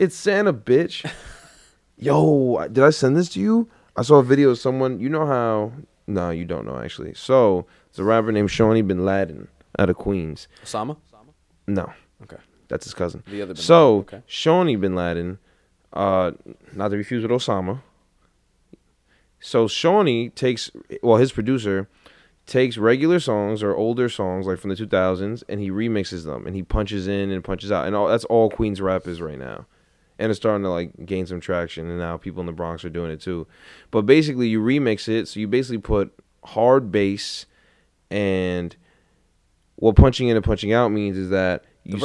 It's Santa, bitch. Yo, did I send this to you? I saw a video of someone, you know how... No, you don't know, actually. So, it's a rapper named Shawny Binladen out of Queens. Osama? No. Okay. That's his cousin. The other Bin So, okay. Shawny Binladen, not to refuse with Osama. So, Shawny takes... Well, his producer... takes regular songs or older songs like from the 2000s and he remixes them and he punches in and punches out and all that's all Queens rap is right now, and it's starting to like gain some traction, and now people in the Bronx are doing it too. But basically you remix it, so you basically put hard bass, and what punching in and punching out means is that you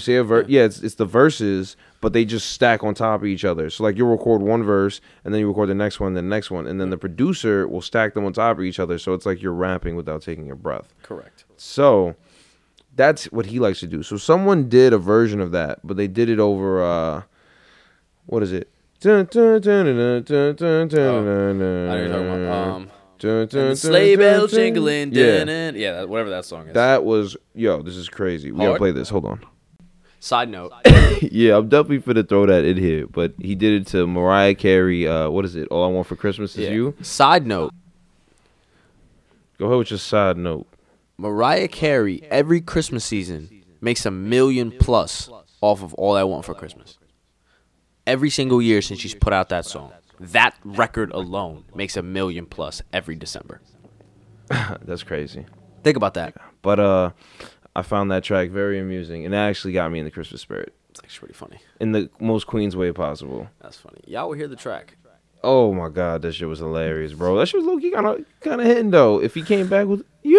say a verse. Yeah, it's the verses, but they just stack on top of each other. So like you'll record one verse, and then you record the next one, then the next one, and then the producer will stack them on top of each other. So it's like you're rapping without taking your breath. Correct. So that's what he likes to do. So someone did a version of that, but they did it over what is it? Sleigh bells jingling, yeah, whatever that song is. That was, yo, this is crazy. We gotta play this. Hold on. Side note. Yeah, I'm definitely finna throw that in here, but he did it to Mariah Carey. What is it? All I Want for Christmas Is You. Side note. Go ahead with your side note. Mariah Carey every Christmas season makes $1 million+ off of All I Want for Christmas. Every single year since she's put out that song. That record alone makes $1 million+ every December. That's crazy. Think about that. But I found that track very amusing, and it actually got me in the Christmas spirit. It's actually pretty funny. In the most Queens way possible. That's funny. Y'all will hear the track. Oh, my God. That shit was hilarious, bro. That shit was low-key kind of hitting, though. If he came back with you.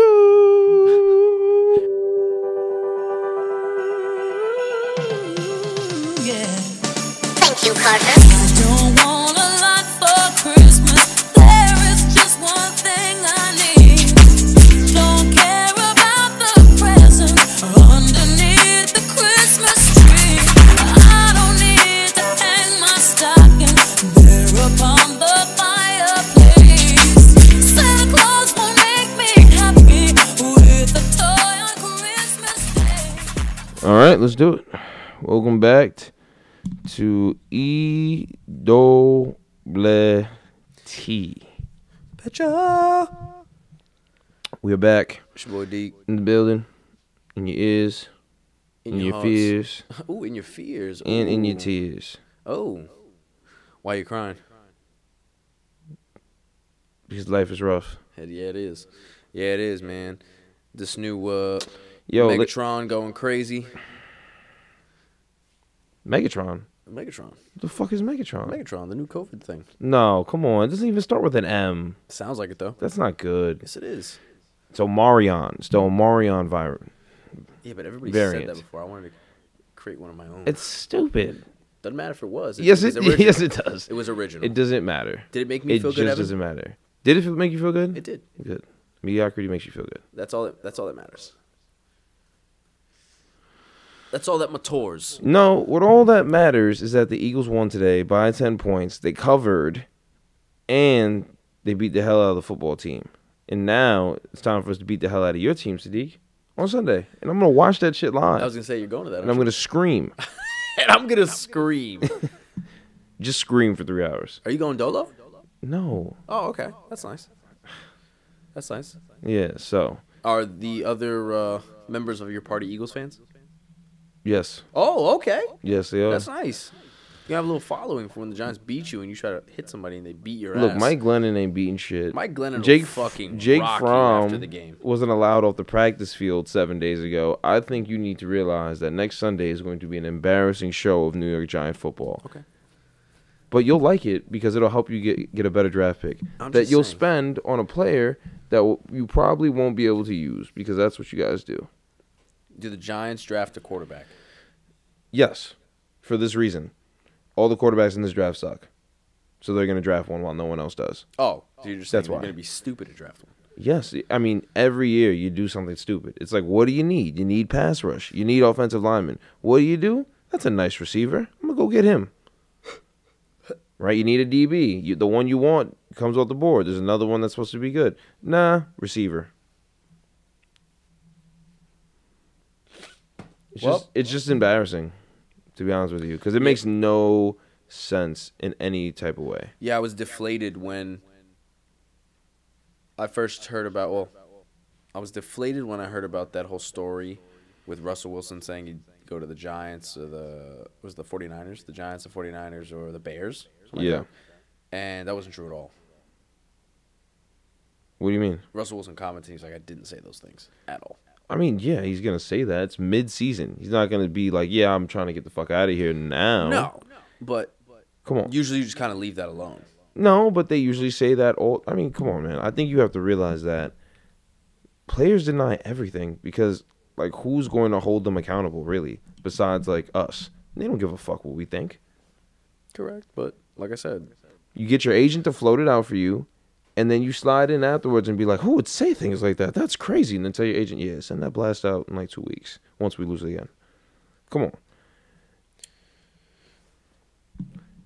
Yeah. Thank you, Carter. I don't want All right, let's do it. Welcome back to EWT. Betcha. We're back. It's your boy D. In the building. In your ears. In your fears. Ooh, in your fears. Ooh. And in your tears. Oh. Why are you crying? Because life is rough. Hell yeah, it is. Yeah, it is, man. This new... Megatron going crazy. Megatron. What the fuck is Megatron? Megatron, the new COVID thing. No, come on. It doesn't even start with an M. Sounds like it, though. That's not good. Yes, it is. So Omarion. It's the Omarion virus. Yeah, but everybody said that before. I wanted to create one of my own. It's stupid. Doesn't matter if it was. Yes, it does. It was original. It doesn't matter. Did it make me feel good, Evan? It just doesn't matter. Did it make you feel good? It did. Good. Mediocrity makes you feel good. That's all that matters. That's all that matters. No, what all that matters is that the Eagles won today by 10 points. They covered, and they beat the hell out of the football team. And now it's time for us to beat the hell out of your team, Sadiq, on Sunday. And I'm going to watch that shit live. I was going to say, you're going to that. And I'm going to scream. And I'm going to scream. Just scream for 3 hours. Are you going Dolo? No. Oh, okay. That's nice. That's nice. Yeah, so. Are the other members of your party Eagles fans? Yes. Oh, okay. Yes, they are. That's nice. You have a little following for when the Giants beat you and you try to hit somebody and they beat your ass. Look, Mike Glennon ain't beating shit. Mike Glennon Jake Fromm after the game. Wasn't allowed off the practice field 7 days ago. I think you need to realize that next Sunday is going to be an embarrassing show of New York Giant football. Okay. But you'll like it because it'll help you get a better draft pick you'll spend on a player that you probably won't be able to use, because that's what you guys do. Do the Giants draft a quarterback? Yes, for this reason. All the quarterbacks in this draft suck. So they're going to draft one while no one else does. Oh, so you're just saying they're going to be stupid to draft one. Yes. I mean, every year you do something stupid. It's like, what do you need? You need pass rush. You need offensive linemen. What do? That's a nice receiver. I'm going to go get him. Right? You need a DB. The one you want comes off the board. There's another one that's supposed to be good. Nah, receiver. It's just embarrassing. to be honest with you, because it makes no sense in any type of way. Yeah, I was deflated when I first heard about, well, I was deflated when I heard about that whole story with Russell Wilson saying he'd go to the Giants or the, was the 49ers? The Giants, the 49ers, or the Bears? Something like that. And that wasn't true at all. What do you mean? Russell Wilson commenting, he's like, I didn't say those things at all. I mean, yeah, he's going to say that. It's mid-season. He's not going to be like, yeah, I'm trying to get the fuck out of here now. No, but come on. Usually you just kind of leave that alone. No, but they usually say that all. I mean, come on, man. I think you have to realize that players deny everything because, like, who's going to hold them accountable, really, besides, like, us? They don't give a fuck what we think. Correct, but like I said. You get your agent to float it out for you. And then you slide in afterwards and be like, who would say things like that? That's crazy. And then tell your agent, yeah, send that blast out in like 2 weeks once we lose again. Come on.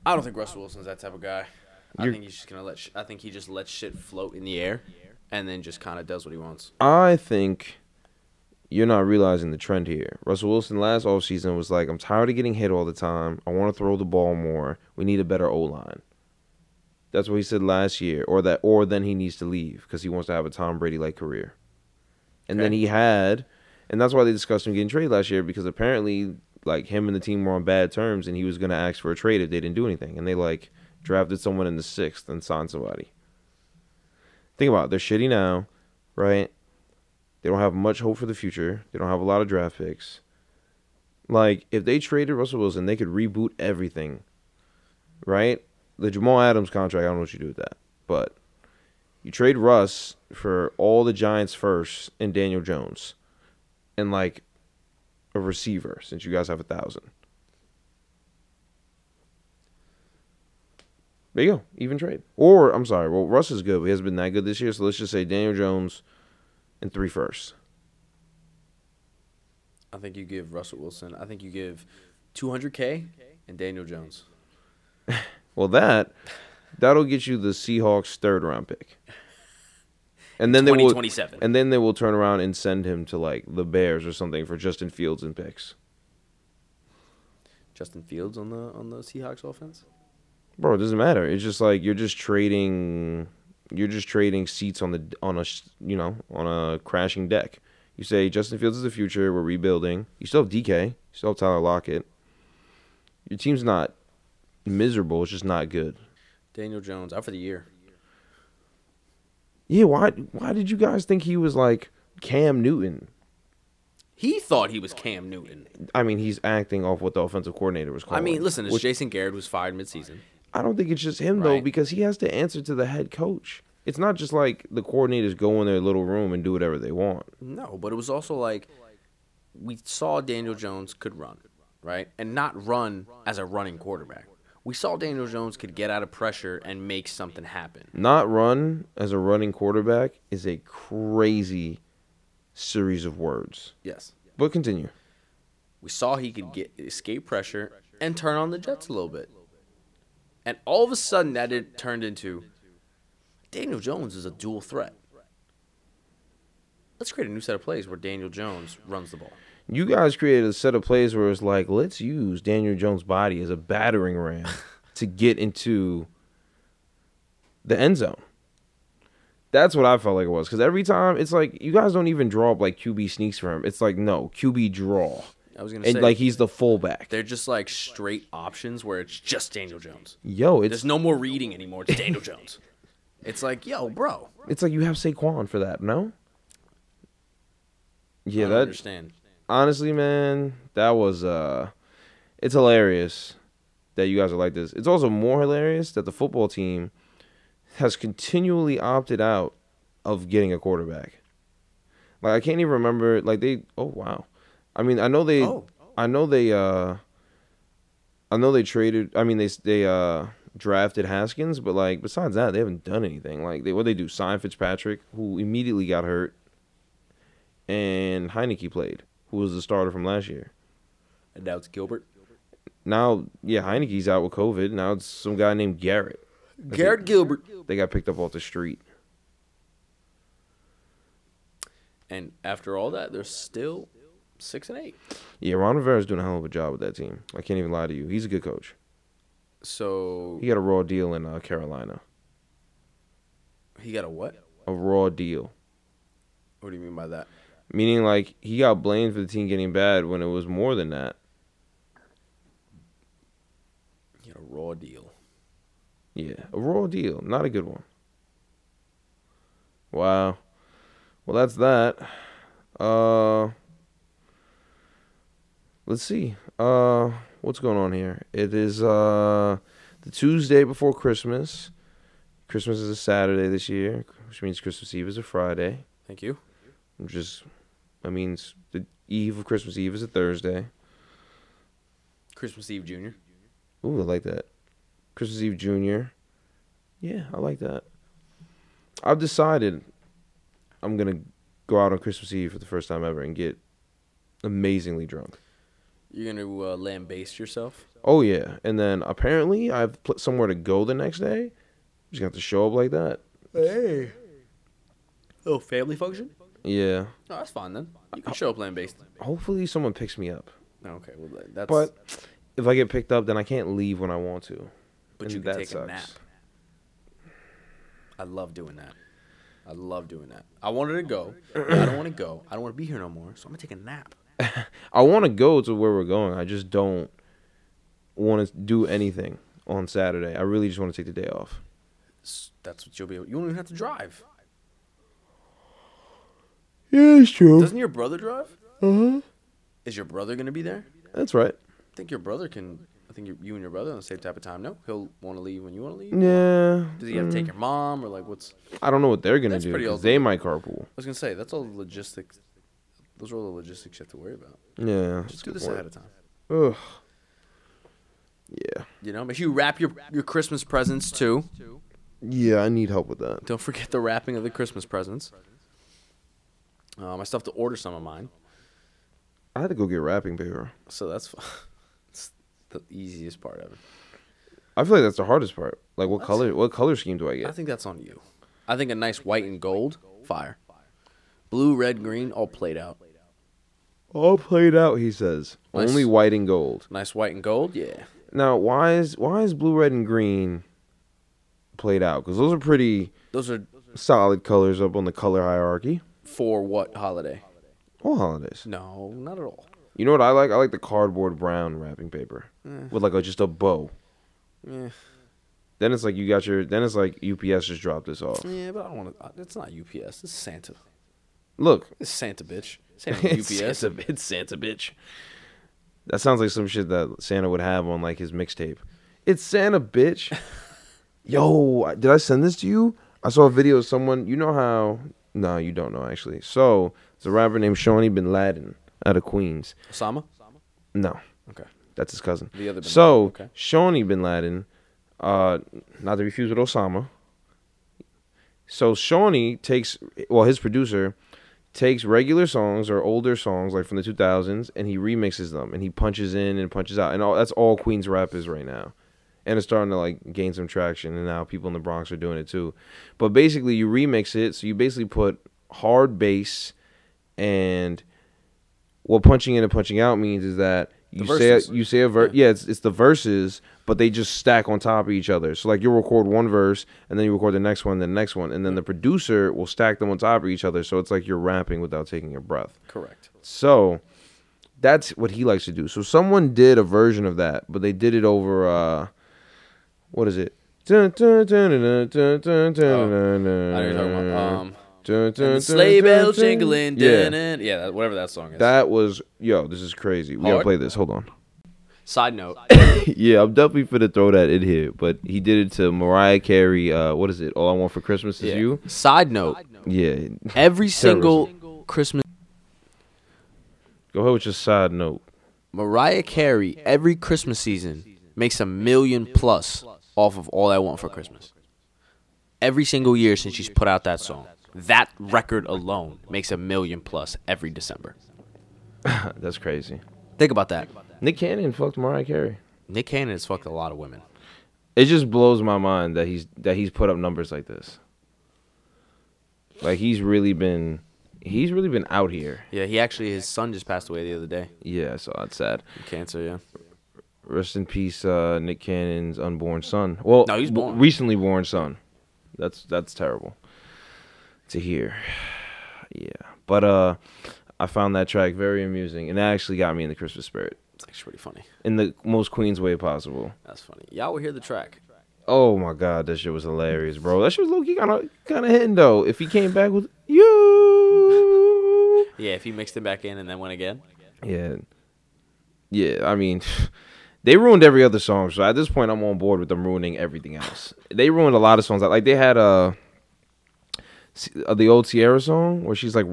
I don't think Russell Wilson's that type of guy. I think he's just going to let I think he just lets shit float in the air and then just kind of does what he wants. I think you're not realizing the trend here. Russell Wilson last offseason was like, I'm tired of getting hit all the time. I want to throw the ball more. We need a better O-line. That's what he said last year, or then he needs to leave because he wants to have a Tom Brady-like career. And then he had, and that's why they discussed him getting traded last year, because apparently, like, him and the team were on bad terms, and he was going to ask for a trade if they didn't do anything. And they, like, drafted someone in the 6th and signed somebody. Think about it. They're shitty now, right? They don't have much hope for the future. They don't have a lot of draft picks. Like, if they traded Russell Wilson, they could reboot everything, right? The Jamal Adams contract, I don't know what you do with that. But you trade Russ for all the Giants first and Daniel Jones and, like, a receiver since you guys have 1,000. There you go. Even trade. Or, I'm sorry, well, Russ is good, but he hasn't been that good this year. So let's just say Daniel Jones and 3 firsts. I think you give Russell Wilson, I think you give $200K and Daniel Jones. Well, that'll get you the Seahawks' 3rd-round pick. And then they will turn around and send him to, like, the Bears or something for Justin Fields and picks. Justin Fields on the Seahawks offense? Bro, it doesn't matter. It's just like you're just trading seats on a crashing deck. You say Justin Fields is the future, we're rebuilding. You still have DK, you still have Tyler Lockett. Your team's not miserable, it's just not good. Daniel Jones out for the year. Yeah, why did you guys think he was like Cam Newton? He thought he was Cam Newton. I mean, he's acting off what the offensive coordinator was calling. I mean, listen, it's Jason Garrett was fired midseason. I don't think it's just him though, because he has to answer to the head coach. It's not just like the coordinators go in their little room and do whatever they want. No, but it was also like we saw Daniel Jones could run, right? And not run as a running quarterback. We saw Daniel Jones could get out of pressure and make something happen. Not run as a running quarterback is a crazy series of words. Yes. But continue. We saw he could escape pressure and turn on the jets a little bit. And all of a sudden it turned into Daniel Jones is a dual threat. Let's create a new set of plays where Daniel Jones runs the ball. You guys created a set of plays where it's like, let's use Daniel Jones' body as a battering ram to get into the end zone. That's what I felt like it was. Because every time, it's like, you guys don't even draw up like QB sneaks for him. It's like, no, QB draw. I was going to say. And like, he's the fullback. They're just like straight options where it's just Daniel Jones. Yo, there's no more reading anymore. It's Daniel Jones. It's like, yo, bro. It's like you have Saquon for that, no? Yeah, I don't understand. Honestly, man, that was it's hilarious that you guys are like this. It's also more hilarious that the football team has continually opted out of getting a quarterback. Like, I can't even remember. Like, they. Oh wow. I mean, I know they. I know they traded. I mean, they drafted Haskins, but like besides that, they haven't done anything. Like, what they do? Sign Fitzpatrick, who immediately got hurt, and Heinicke played. Who was the starter from last year. And now it's Gilbert. Now, yeah, Heinicke's out with COVID. Now it's some guy named Garrett. Gilbert. They got picked up off the street. And after all that, they're still 6-8. Yeah, Ron Rivera's doing a hell of a job with that team. I can't even lie to you. He's a good coach. So he got a raw deal in Carolina. He got a what? A raw deal. What do you mean by that? Meaning, like, he got blamed for the team getting bad when it was more than that. He got a raw deal. Yeah, a raw deal. Not a good one. Wow. Well, that's that. Let's see. What's going on here? It is the Tuesday before Christmas. Christmas is a Saturday this year, which means Christmas Eve is a Friday. Thank you. I mean, the eve of Christmas Eve is a Thursday. Christmas Eve Jr. Ooh, I like that. Christmas Eve Jr. Yeah, I like that. I've decided I'm going to go out on Christmas Eve for the first time ever and get amazingly drunk. You're going to lambaste yourself? Oh, yeah. And then apparently I have somewhere to go the next day. Just got to show up like that. Hey. Oh, family function? Yeah. Oh, that's fine then. You can show up lambaste. Hopefully someone picks me up. Okay. Well, that's... But if I get picked up, then I can't leave when I want to. But you can take a nap. I love doing that. I wanted to go. I don't want to go. I don't want to be here no more, so I'm going to take a nap. I want to go to where we're going. I just don't want to do anything on Saturday. I really just want to take the day off. That's what you'll be able to... You won't even have to drive. Yeah, it's true. Doesn't your brother drive? Uh-huh. Is your brother going to be there? That's right. I think your brother can... I think you and your brother are on the same type of time, no? He'll want to leave when you want to leave? Yeah. Does he have to take your mom or, like, what's... I don't know what they're going to do because they might carpool. I was going to say, that's all the logistics... Those are all the logistics you have to worry about. Yeah. Just do this ahead of time. Ugh. Yeah. You know, make sure you wrap your Christmas presents, too. Yeah, I need help with that. Don't forget the wrapping of the Christmas presents. I still have to order some of mine. I had to go get wrapping paper. So that's it's the easiest part of it. I feel like that's the hardest part. Like, what color scheme do I get? I think that's on you. I think a nice white and gold, fire. Blue, red, green, all played out. All played out, he says. Nice. Only white and gold. Nice white and gold, yeah. Now, why is blue, red, and green... played out? Because those are pretty... Those are solid colors up on the color hierarchy. For what holiday? All holidays. No, not at all. You know what I like? I like the cardboard brown wrapping paper with like just a bow. Yeah. Then it's like you got your... Then it's like UPS just dropped this off. Yeah, but I don't want to... It's not UPS. It's Santa. Look. It's Santa, bitch. Santa UPS. It's Santa, bitch. That sounds like some shit that Santa would have on like his mixtape. It's Santa, bitch. Yo, did I send this to you? I saw a video of someone, you know how... No, you don't know, actually. So, it's a rapper named Shawny Binladen out of Queens. Osama? No. Okay. That's his cousin. The other Bin So, Laden. Okay. Shawny Binladen, not to be confused with Osama. So, Shawny takes... Well, his producer takes regular songs or older songs, like from the 2000s, and he remixes them. And he punches in and punches out. And that's all Queens rap is right now. And it's starting to, like, gain some traction. And now people in the Bronx are doing it, too. But basically, you remix it. So you basically put hard bass. And what punching in and punching out means is that you say a verse. Yeah, it's the verses, but they just stack on top of each other. So, like, you'll record one verse, and then you record the next one, then the next one. And then the producer will stack them on top of each other. So it's like you're rapping without taking a breath. Correct. So that's what he likes to do. So someone did a version of that, but they did it over... What is it? I don't know what you're talking about. Sleigh bells jingling. Yeah, whatever that song is. That was... Yo, this is crazy. We gotta play this. Hold on. Side note. Yeah, I'm definitely finna throw that in here. But he did it to Mariah Carey. What is it? All I Want for Christmas Is You? Side note. Yeah. Every single Christmas... Go ahead with your side note. Mariah Carey, every Christmas season... makes $1 million+ off of All I Want for Christmas. Every single year since she's put out that song. That record alone makes $1 million+ every December. That's crazy. Think about that. Nick Cannon fucked Mariah Carey. Nick Cannon has fucked a lot of women. It just blows my mind that he's put up numbers like this. Like, he's really been He's really been out here. Yeah, he actually, his son just passed away the other day. Yeah, so that's sad. Cancer, yeah. Rest in peace, Nick Cannon's unborn son. Well, no, he's born. Recently born son. That's terrible to hear. Yeah, but I found that track very amusing, and that actually got me in the Christmas spirit. It's actually pretty funny. In the most Queens way possible. That's funny. Y'all will hear the track. Oh, my God. That shit was hilarious, bro. That shit was low-key kind of hitting, though. If he came back with you. Yeah, if he mixed it back in and then went again. Yeah. Yeah, I mean, they ruined every other song. So at this point, I'm on board with them ruining everything else. They ruined a lot of songs. Like, they had the old Sierra song where she's like,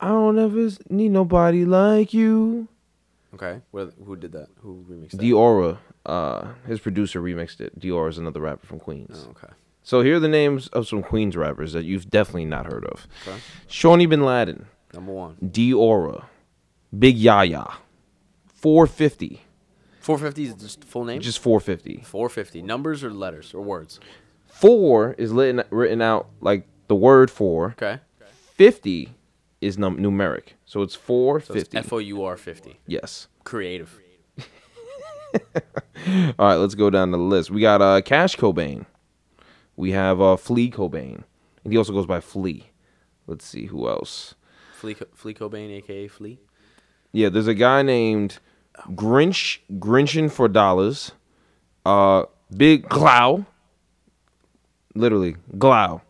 I don't ever need nobody like you. Okay, who did that? Who remixed it? Deora, his producer remixed it. Deora is another rapper from Queens. Oh, okay. So here are the names of some Queens rappers that you've definitely not heard of. Okay. Shawny Binladen. Number one. Deora. Big Yaya. 450. 450 is just full name? Just 450. 450. Numbers or letters or words? 4 is written out like the word for. Okay. 50 is numeric. So it's 450. It's FOUR 50. Yes. Creative. All right, let's go down the list. We got Cash Cobain. We have Flea Cobain. And he also goes by Flea. Let's see who else. Flea Cobain, a.k.a. Flea. Yeah, there's a guy named Grinchin' for Dollars. Big Glow. Literally, Glow.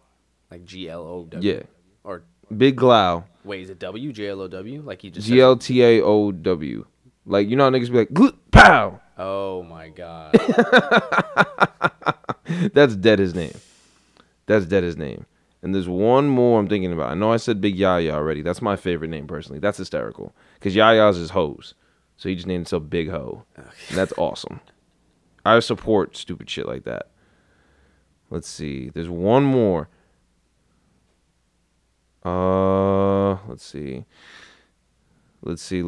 Like G-L-O-W. Yeah. Or Big Glow. Wait, is it W? G-L-O-W? Like you just G-L-T-A-O-W. Like, you know how niggas be like, glut, pow. Oh, my God. That's dead his name. And there's one more I'm thinking about. I know I said Big Yaya already. That's my favorite name, personally. That's hysterical. Because Yaya's is hoes. So he just named himself Big Ho. Okay. And that's awesome. I support stupid shit like that. Let's see. There's one more. Let's see.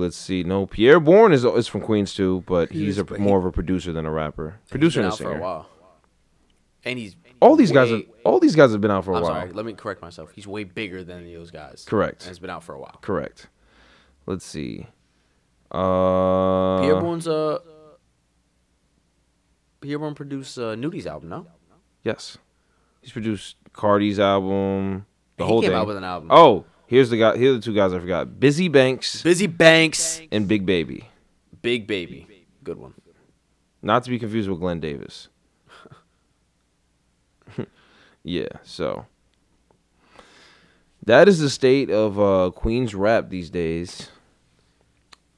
No, Pierre Bourne is from Queens too, but he's more of a producer than a rapper. Producer and a singer. He's been out for a while. And he's all these guys have been out for a while. Sorry, let me correct myself. He's way bigger than those guys. Correct. And has been out for a while. Correct. Let's see. Pierre Bourne's Pierre Bourne produced Nudie's album, no? Yes. He's produced Cardi's album. He came out with an album. Oh, here are the two guys I forgot. Busy Banks. And Big Baby. Good one. Not to be confused with Glenn Davis. Yeah, so. That is the state of Queens rap these days.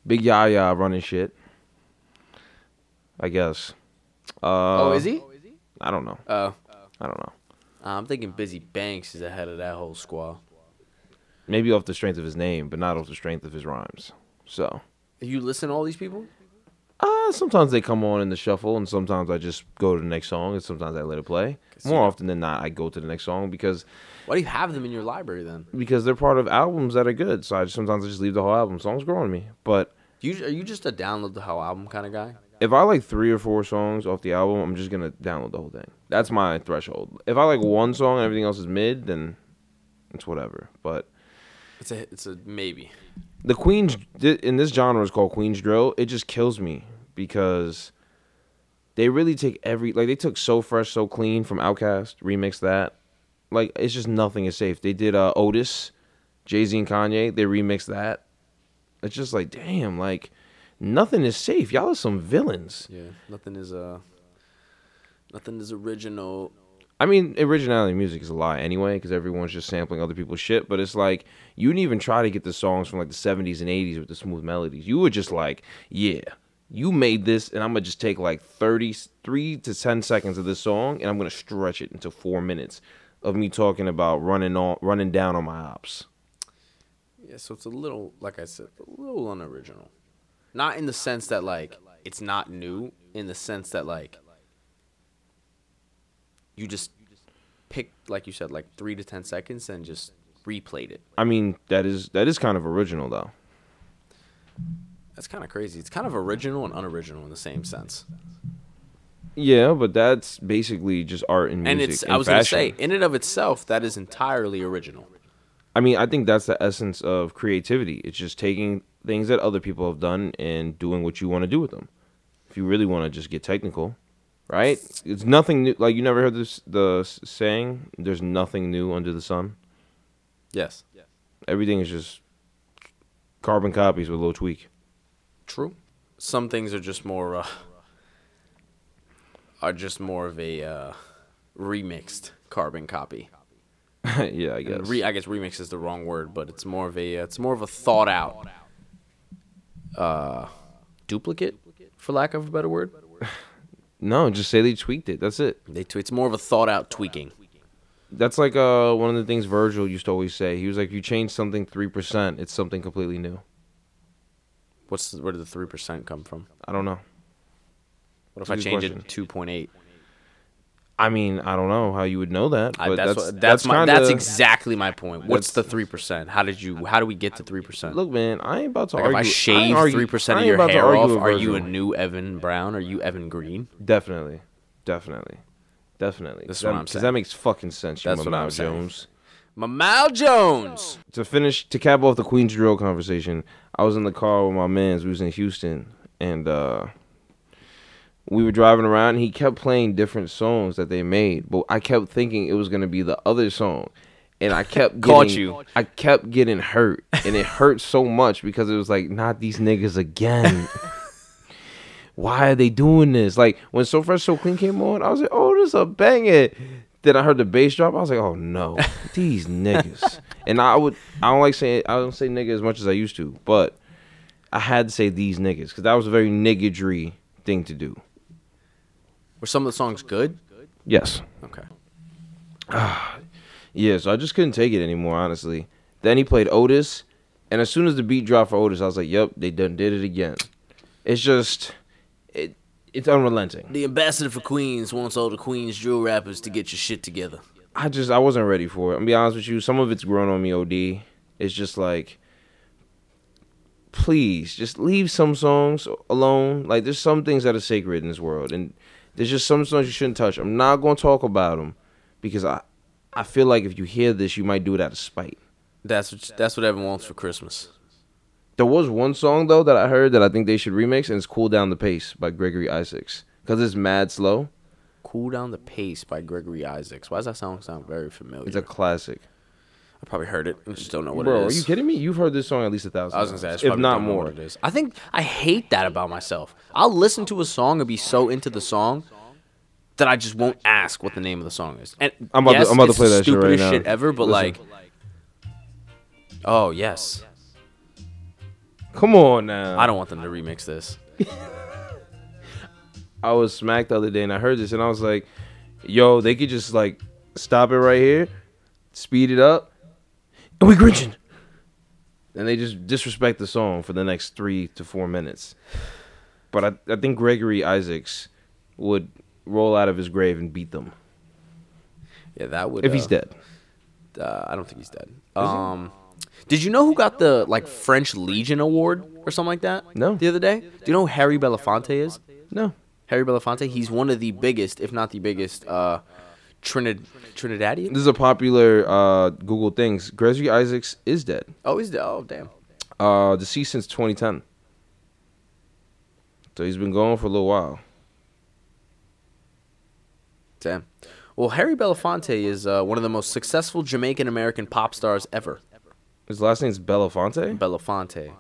Big Yaya running shit. I guess. Is he? I don't know. I'm thinking Busy Banks is ahead of that whole squad. Maybe off the strength of his name, but not off the strength of his rhymes. So, you listen to all these people? Sometimes they come on in the shuffle, and sometimes I just go to the next song, and sometimes I let it play. More often than not, I go to the next song because... Why do you have them in your library, then? Because they're part of albums that are good, so sometimes I just leave the whole album. Songs grow on me, but... Are you just a download the whole album kind of guy? If I like 3 or 4 songs off the album, I'm just going to download the whole thing. That's my threshold. If I like one song and everything else is mid, then it's whatever. But it's a maybe. The Queens, in this genre is called Queens Drill. It just kills me because they really take they took So Fresh, So Clean from Outkast, remixed that. Like, it's just nothing is safe. They did Otis, Jay-Z and Kanye. They remixed that. It's just like, damn, like... Nothing is safe. Y'all are some villains. Yeah, nothing is original. I mean, originality in music is a lie anyway, because everyone's just sampling other people's shit. But it's like you didn't even try to get the songs from like the 70s and 80s with the smooth melodies. You were just like, yeah, you made this, and I'm gonna just take like 33 to 10 seconds of this song, and I'm gonna stretch it into 4 minutes of me talking about running down on my ops. Yeah, so it's a little, like I said, a little unoriginal. Not in the sense that, like, it's not new. In the sense that, like, you just picked, like you said, like 3 to 10 seconds and just replayed it. I mean, that is kind of original, though. That's kind of crazy. It's kind of original and unoriginal in the same sense. Yeah, but that's basically just art and music and fashion. I was going to say, in and of itself, that is entirely original. I mean, I think that's the essence of creativity. It's just taking things that other people have done and doing what you want to do with them. If you really want to just get technical, right? It's nothing new. Like, you never heard this, the saying, there's nothing new under the sun? Yes. Everything is just carbon copies with a little tweak. True. Some things are just more of a remixed carbon copy. Yeah, I guess. I guess remix is the wrong word, but it's more of a thought out duplicate, for lack of a better word. No, just say they tweaked it. That's it. It's more of a thought out tweaking. That's like one of the things Virgil used to always say. He was like, "You change something 3%, it's something completely new." Where did the 3% come from? I don't know. What if I change it to 2.8? I mean, I don't know how you would know that. But that's exactly my point. What's the 3%? How do we get to 3%? Look, man, I ain't about to argue. If I shave 3% of your hair off, are you a new Evan Brown? Are you Evan Green? Definitely. That's what I'm saying. Because that makes fucking sense. That's what I'm saying. Mamal Jones. To cap off the Queens drill conversation, I was in the car with my mans. We was in Houston, and we were driving around, and he kept playing different songs that they made, but I kept thinking it was going to be the other song, and I kept I kept getting hurt, and it hurt so much because it was like, not these niggas again. Why are they doing this? Like, when So Fresh So Clean came on, I was like, oh, this is a banger. Then I heard the bass drop. I was like, oh, no, these niggas. And I don't say nigga as much as I used to, but I had to say these niggas because that was a very niggadry thing to do. Were some of the songs good? Yes. Okay. So I just couldn't take it anymore, honestly. Then he played Otis, and as soon as the beat dropped for Otis, I was like, yep, they done did it again. It's just, it's unrelenting. The ambassador for Queens wants all the Queens drill rappers to get your shit together. I wasn't ready for it. I'm going to be honest with you, some of it's grown on me, OD. It's just like, please, just leave some songs alone. Like, there's some things that are sacred in this world, and there's just some songs you shouldn't touch. I'm not going to talk about them because I feel like if you hear this, you might do it out of spite. That's what Evan wants for Christmas. There was one song, though, that I heard that I think they should remix, and it's Cool Down the Pace by Gregory Isaacs because it's mad slow. Cool Down the Pace by Gregory Isaacs. Why does that sound very familiar? It's a classic. I probably heard it. I just don't know what it is. Bro, are you kidding me? You've heard this song at least 1,000 times. I was going to say, if not more. What it is. I think I hate that about myself. I'll listen to a song and be so into the song that I just won't ask what the name of the song is. And I'm about to play that shit right now. It's the stupidest shit ever, but like... Oh, yes. Come on now. I don't want them to remix this. I was smacked the other day, and I heard this, and I was like, yo, they could just, like, stop it right here, speed it up, and we grinching. And they just disrespect the song for the next 3 to 4 minutes. But I think Gregory Isaacs would roll out of his grave and beat them. Yeah, that would... If he's dead. I don't think he's dead. Did you know who got the, like, French Legion Award or something like that? No. The other day? Do you know who Harry Belafonte is? No. Harry Belafonte, he's one of the biggest, if not the biggest, Trinidadian? This is a popular Google things. Gregory Isaacs is dead. Oh, he's dead. Oh, damn. Deceased since 2010. So he's been gone for a little while. Damn. Well, Harry Belafonte is one of the most successful Jamaican-American pop stars ever. His last name's Belafonte? Belafonte.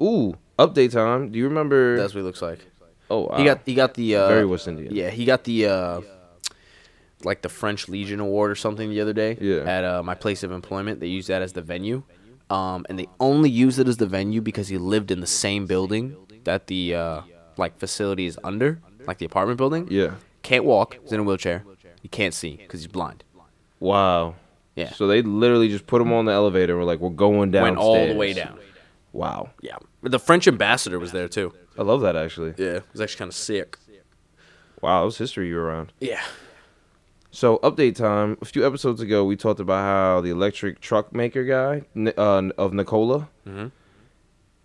Ooh, update time. Do you remember? That's what he looks like. Oh, wow. He got the... very West Indian. Yeah, he got the, like, the French Legion Award or something the other day. Yeah. At my place of employment. They used that as the venue. And they only used it as the venue because he lived in the same building that the, like, facility is under. Like, the apartment building. Yeah. Can't walk. He's in a wheelchair. He can't see because he's blind. Wow. Yeah. So they literally just put him on the elevator and were like, we're going down. Went all the way down. Wow. Yeah. The French ambassador was there, too. I love that, actually. Yeah. It was actually kind of sick. Wow. It was history you were around. Yeah. So, update time. A few episodes ago, we talked about how the electric truck maker guy of Nikola,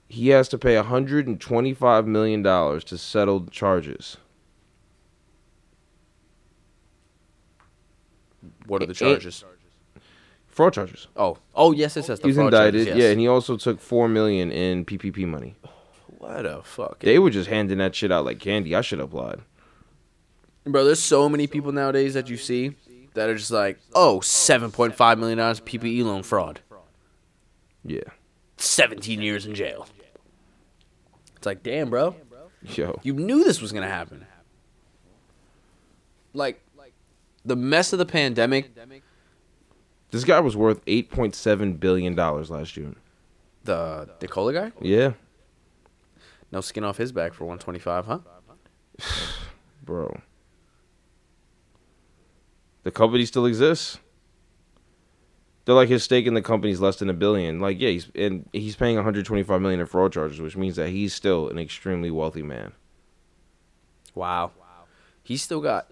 he has to pay $125 million to settle charges. What are the charges? fraud charges. Oh, yes, he's indicted. Charges, yes. Yeah, and he also took $4 million in PPP money. What the fuck? They were just handing that shit out like candy. I should have applied. Bro, there's so many people nowadays that you see that are just like, oh, $7.5 million PPE loan fraud. Yeah. 17 years in jail. It's like, damn, bro. Yo. You knew this was going to happen. Like, the mess of the pandemic. This guy was worth $8.7 billion last June. The Nikola guy? Yeah. No skin off his back for 125, huh? Bro. The company still exists. They're like, his stake in the company's less than $1 billion. Like, yeah, he's paying $125 million in fraud charges, which means that he's still an extremely wealthy man. Wow. He's still got...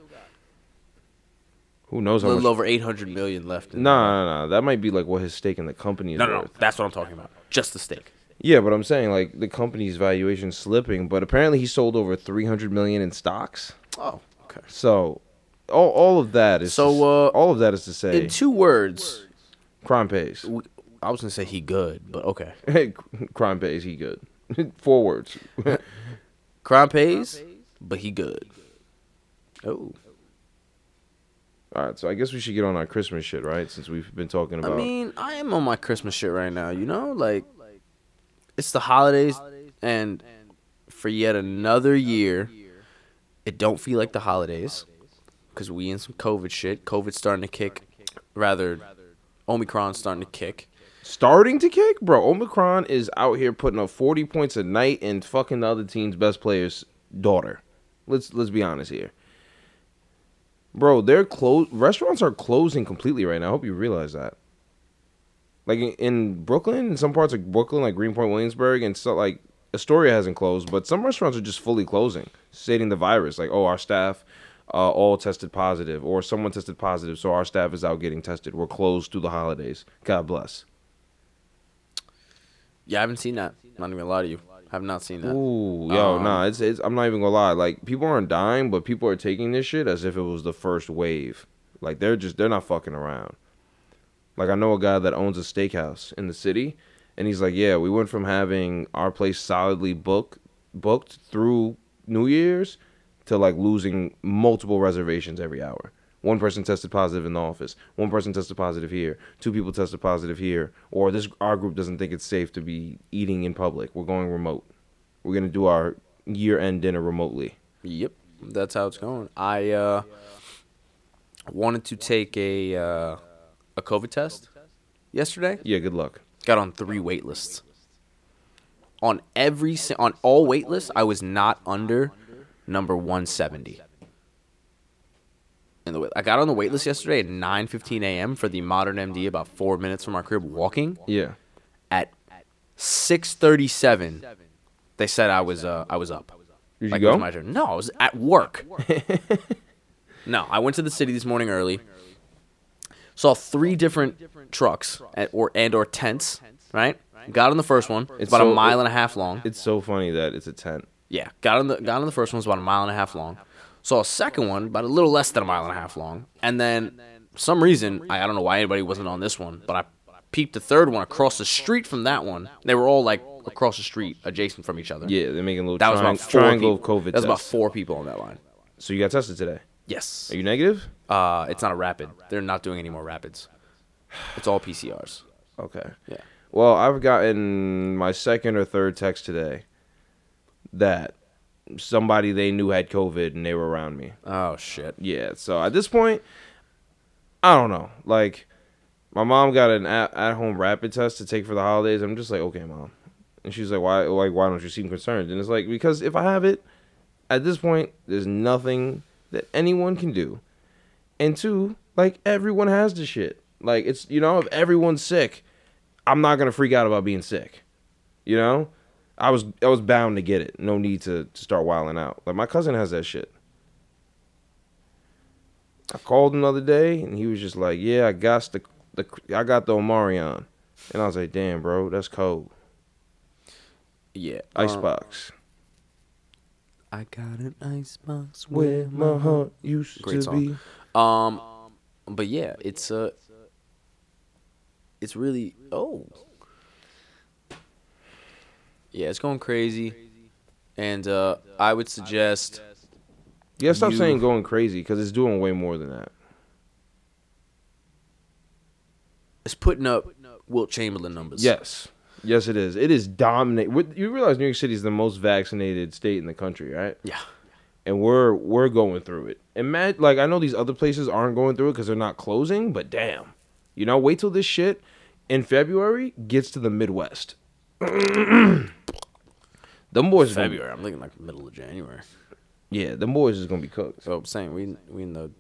Who knows how much... A little over $800 million left. No. That might be, like, what his stake in the company is worth. No. That's what I'm talking about. Just the stake. Yeah, but I'm saying, like, the company's valuation slipping, but apparently he sold over $300 million in stocks. Oh, okay. So, all of that is... So, all of that is to say... In two words... Crime pays. I was going to say he good, but okay. Crime pays, he good. 4 words. Crime pays, but he good. Oh. All right, so I guess we should get on our Christmas shit, right? Since we've been talking about... I mean, I am on my Christmas shit right now, you know? Like... It's the holidays, and for yet another year, it don't feel like the holidays, because we in some COVID shit. COVID's starting to kick, rather, Omicron's starting to kick. Starting to kick? Bro, Omicron is out here putting up 40 points a night and fucking the other team's best player's daughter. Let's be honest here. Bro, they're closed. Restaurants are closing completely right now. I hope you realize that. Like, in Brooklyn, in some parts of Brooklyn, like Greenpoint, Williamsburg, and stuff, like, Astoria hasn't closed, but some restaurants are just fully closing, stating the virus. Like, oh, our staff all tested positive, or someone tested positive, so our staff is out getting tested. We're closed through the holidays. God bless. Yeah, I haven't seen that. I'm not even gonna lie to you. I have not seen that. Ooh, yo, nah, it's. I'm not even gonna lie. Like, people aren't dying, but people are taking this shit as if it was the first wave. Like, they're not fucking around. Like, I know a guy that owns a steakhouse in the city, and he's like, yeah, we went from having our place solidly booked through New Year's to, like, losing multiple reservations every hour. One person tested positive in the office. One person tested positive here. 2 people tested positive here. Or our group doesn't think it's safe to be eating in public. We're going remote. We're going to do our year-end dinner remotely. Yep, that's how it's going. I wanted to take a COVID test yesterday? Yeah, good luck. Got on 3 wait lists. On all wait lists, I was not under number 170. I got on the wait list yesterday at 9:15 a.m. for the Modern MD, about 4 minutes from our crib walking. Yeah. At 6:37, they said I was up. Did you go? No, I was at work. No, I went to the city this morning early. Saw 3 different trucks or tents, right? Got on the first one. It's about a mile and a half long. It's so funny that it's a tent. Yeah, got on the first one. It's about a mile and a half long. Saw a second one, about a little less than a mile and a half long. And then, for some reason, I don't know why anybody wasn't on this one, but I peeped the third one across the street from that one. They were all, like, across the street, adjacent from each other. Yeah, they're making a little triangle of COVID tests. That was about 4 people on that line. So you got tested today? Yes. Are you negative? It's not a rapid. They're not doing any more rapids. It's all PCRs. Okay. Yeah. Well, I've gotten my second or third text today that somebody they knew had COVID and they were around me. Oh, shit. Yeah. So at this point, I don't know. Like, my mom got an at-home rapid test to take for the holidays. I'm just like, okay, Mom. And she's like, why don't you seem concerned? And it's like, because if I have it, at this point, there's nothing that anyone can do. And 2, like, everyone has this shit. Like, it's, you know, if everyone's sick, I'm not going to freak out about being sick. You know? I was bound to get it. No need to start wilding out. Like, my cousin has that shit. I called him the other day, and he was just like, yeah, I got the Omarion. And I was like, damn, bro, that's cold. Yeah. Icebox. I got an icebox where my heart used to be. But yeah, it's it's really, oh. Yeah, it's going crazy. And I would suggest. Yeah, stop saying going crazy because it's doing way more than that. It's putting up Wilt Chamberlain numbers. Yes. Yes, it is. It is dominating. You realize New York City is the most vaccinated state in the country, right? Yeah. And we're going through it. And I know these other places aren't going through it because they're not closing, but damn. You know, wait till this shit in February gets to the Midwest. Them boys. February. I'm thinking like middle of January. Yeah, them boys is going to be cooked. So I'm saying we in the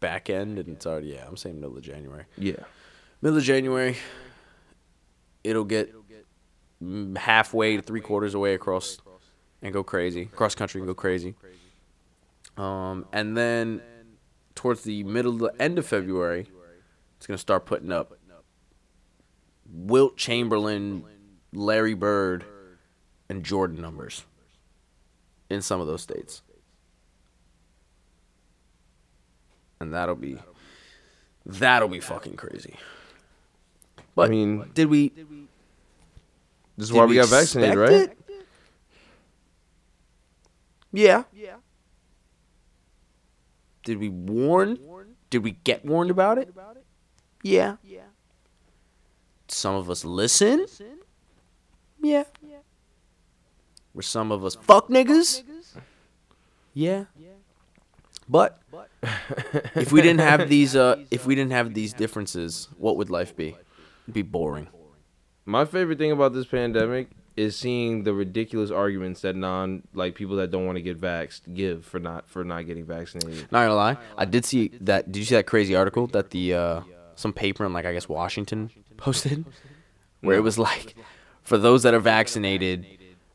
back end, and it's already, yeah, I'm saying middle of January. Yeah. Middle of January. It'll get halfway to three-quarters away across and go crazy. Cross country and go crazy. And then towards the middle to end of February, it's going to start putting up Wilt Chamberlain, Larry Bird, and Jordan numbers in some of those states. And that'll be fucking crazy. But I mean, this is why we got vaccinated, right? It? Yeah. Did we warn? Did we get warned about it? Yeah. Some of us listen? Yeah. Were some of us fuck niggas? Yeah. But if we didn't have these differences, what would life be? It'd be boring. My favorite thing about this pandemic is seeing the ridiculous arguments that people that don't want to get vaxxed give for not getting vaccinated. Not gonna lie, I did see that. Did you see that crazy article that the some paper in I guess Washington posted, where it was like, for those that are vaccinated.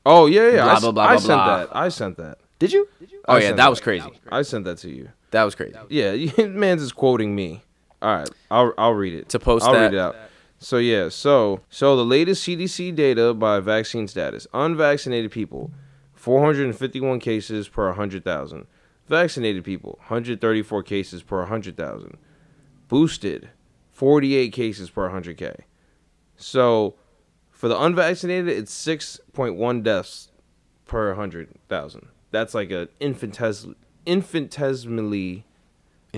Oh yeah. Blah blah blah. I sent that. Did you? Oh yeah, that was crazy. I sent that to you. That was crazy. Yeah, man's is quoting me. All right, I'll read it. I'll read it out. So yeah, so the latest CDC data by vaccine status. Unvaccinated people, 451 cases per 100,000. Vaccinated people, 134 cases per 100,000. Boosted, 48 cases per 100K. So for the unvaccinated, it's 6.1 deaths per 100,000. That's like an infinitesimally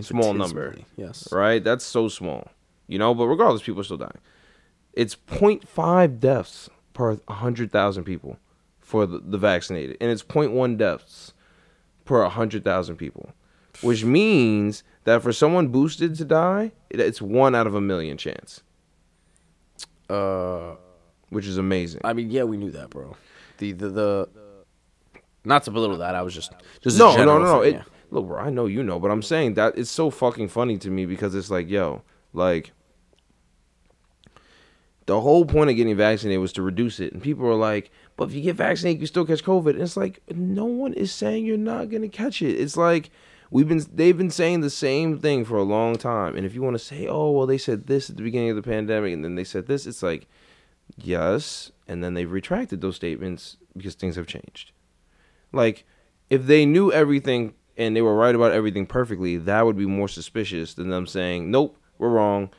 small number. Yes. Right? That's so small. You know, but regardless, people are still dying. It's 0.5 deaths per 100,000 people for the vaccinated. And it's 0.1 deaths per 100,000 people. Which means that for someone boosted to die, it's 1 out of 1,000,000 chance. Which is amazing. I mean, yeah, we knew that, bro. The not to belittle that, I was just no. Thing, yeah. Look, bro, I know you know, but I'm saying that it's so fucking funny to me because it's like, yo, like, the whole point of getting vaccinated was to reduce it. And people are like, but if you get vaccinated, you still catch COVID. And it's like, no one is saying you're not going to catch it. It's like, they've been saying the same thing for a long time. And if you want to say, oh, well, they said this at the beginning of the pandemic, and then they said this, it's like, yes. And then they've retracted those statements because things have changed. Like, if they knew everything and they were right about everything perfectly, that would be more suspicious than them saying, nope. We're wrong.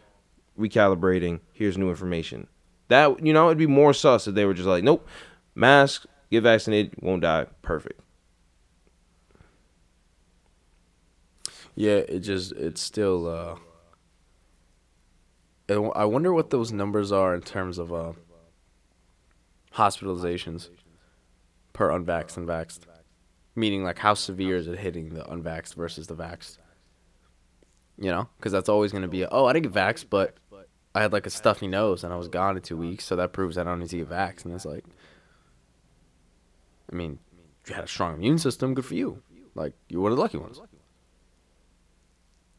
Recalibrating. Here's new information. That, you know, it'd be more sus if they were just like, nope, mask, get vaccinated, won't die. Perfect. Yeah, it's still, I wonder what those numbers are in terms of hospitalizations per unvaxxed and vaxxed. Meaning, like, how severe is it hitting the unvaxxed versus the vaxxed? You know, because that's always going to be, I didn't get vaxxed, but I had like a stuffy nose and I was gone in 2 weeks, so that proves I don't need to get vaxxed. And it's like, I mean, you had a strong immune system, good for you. Like, you're one of the lucky ones.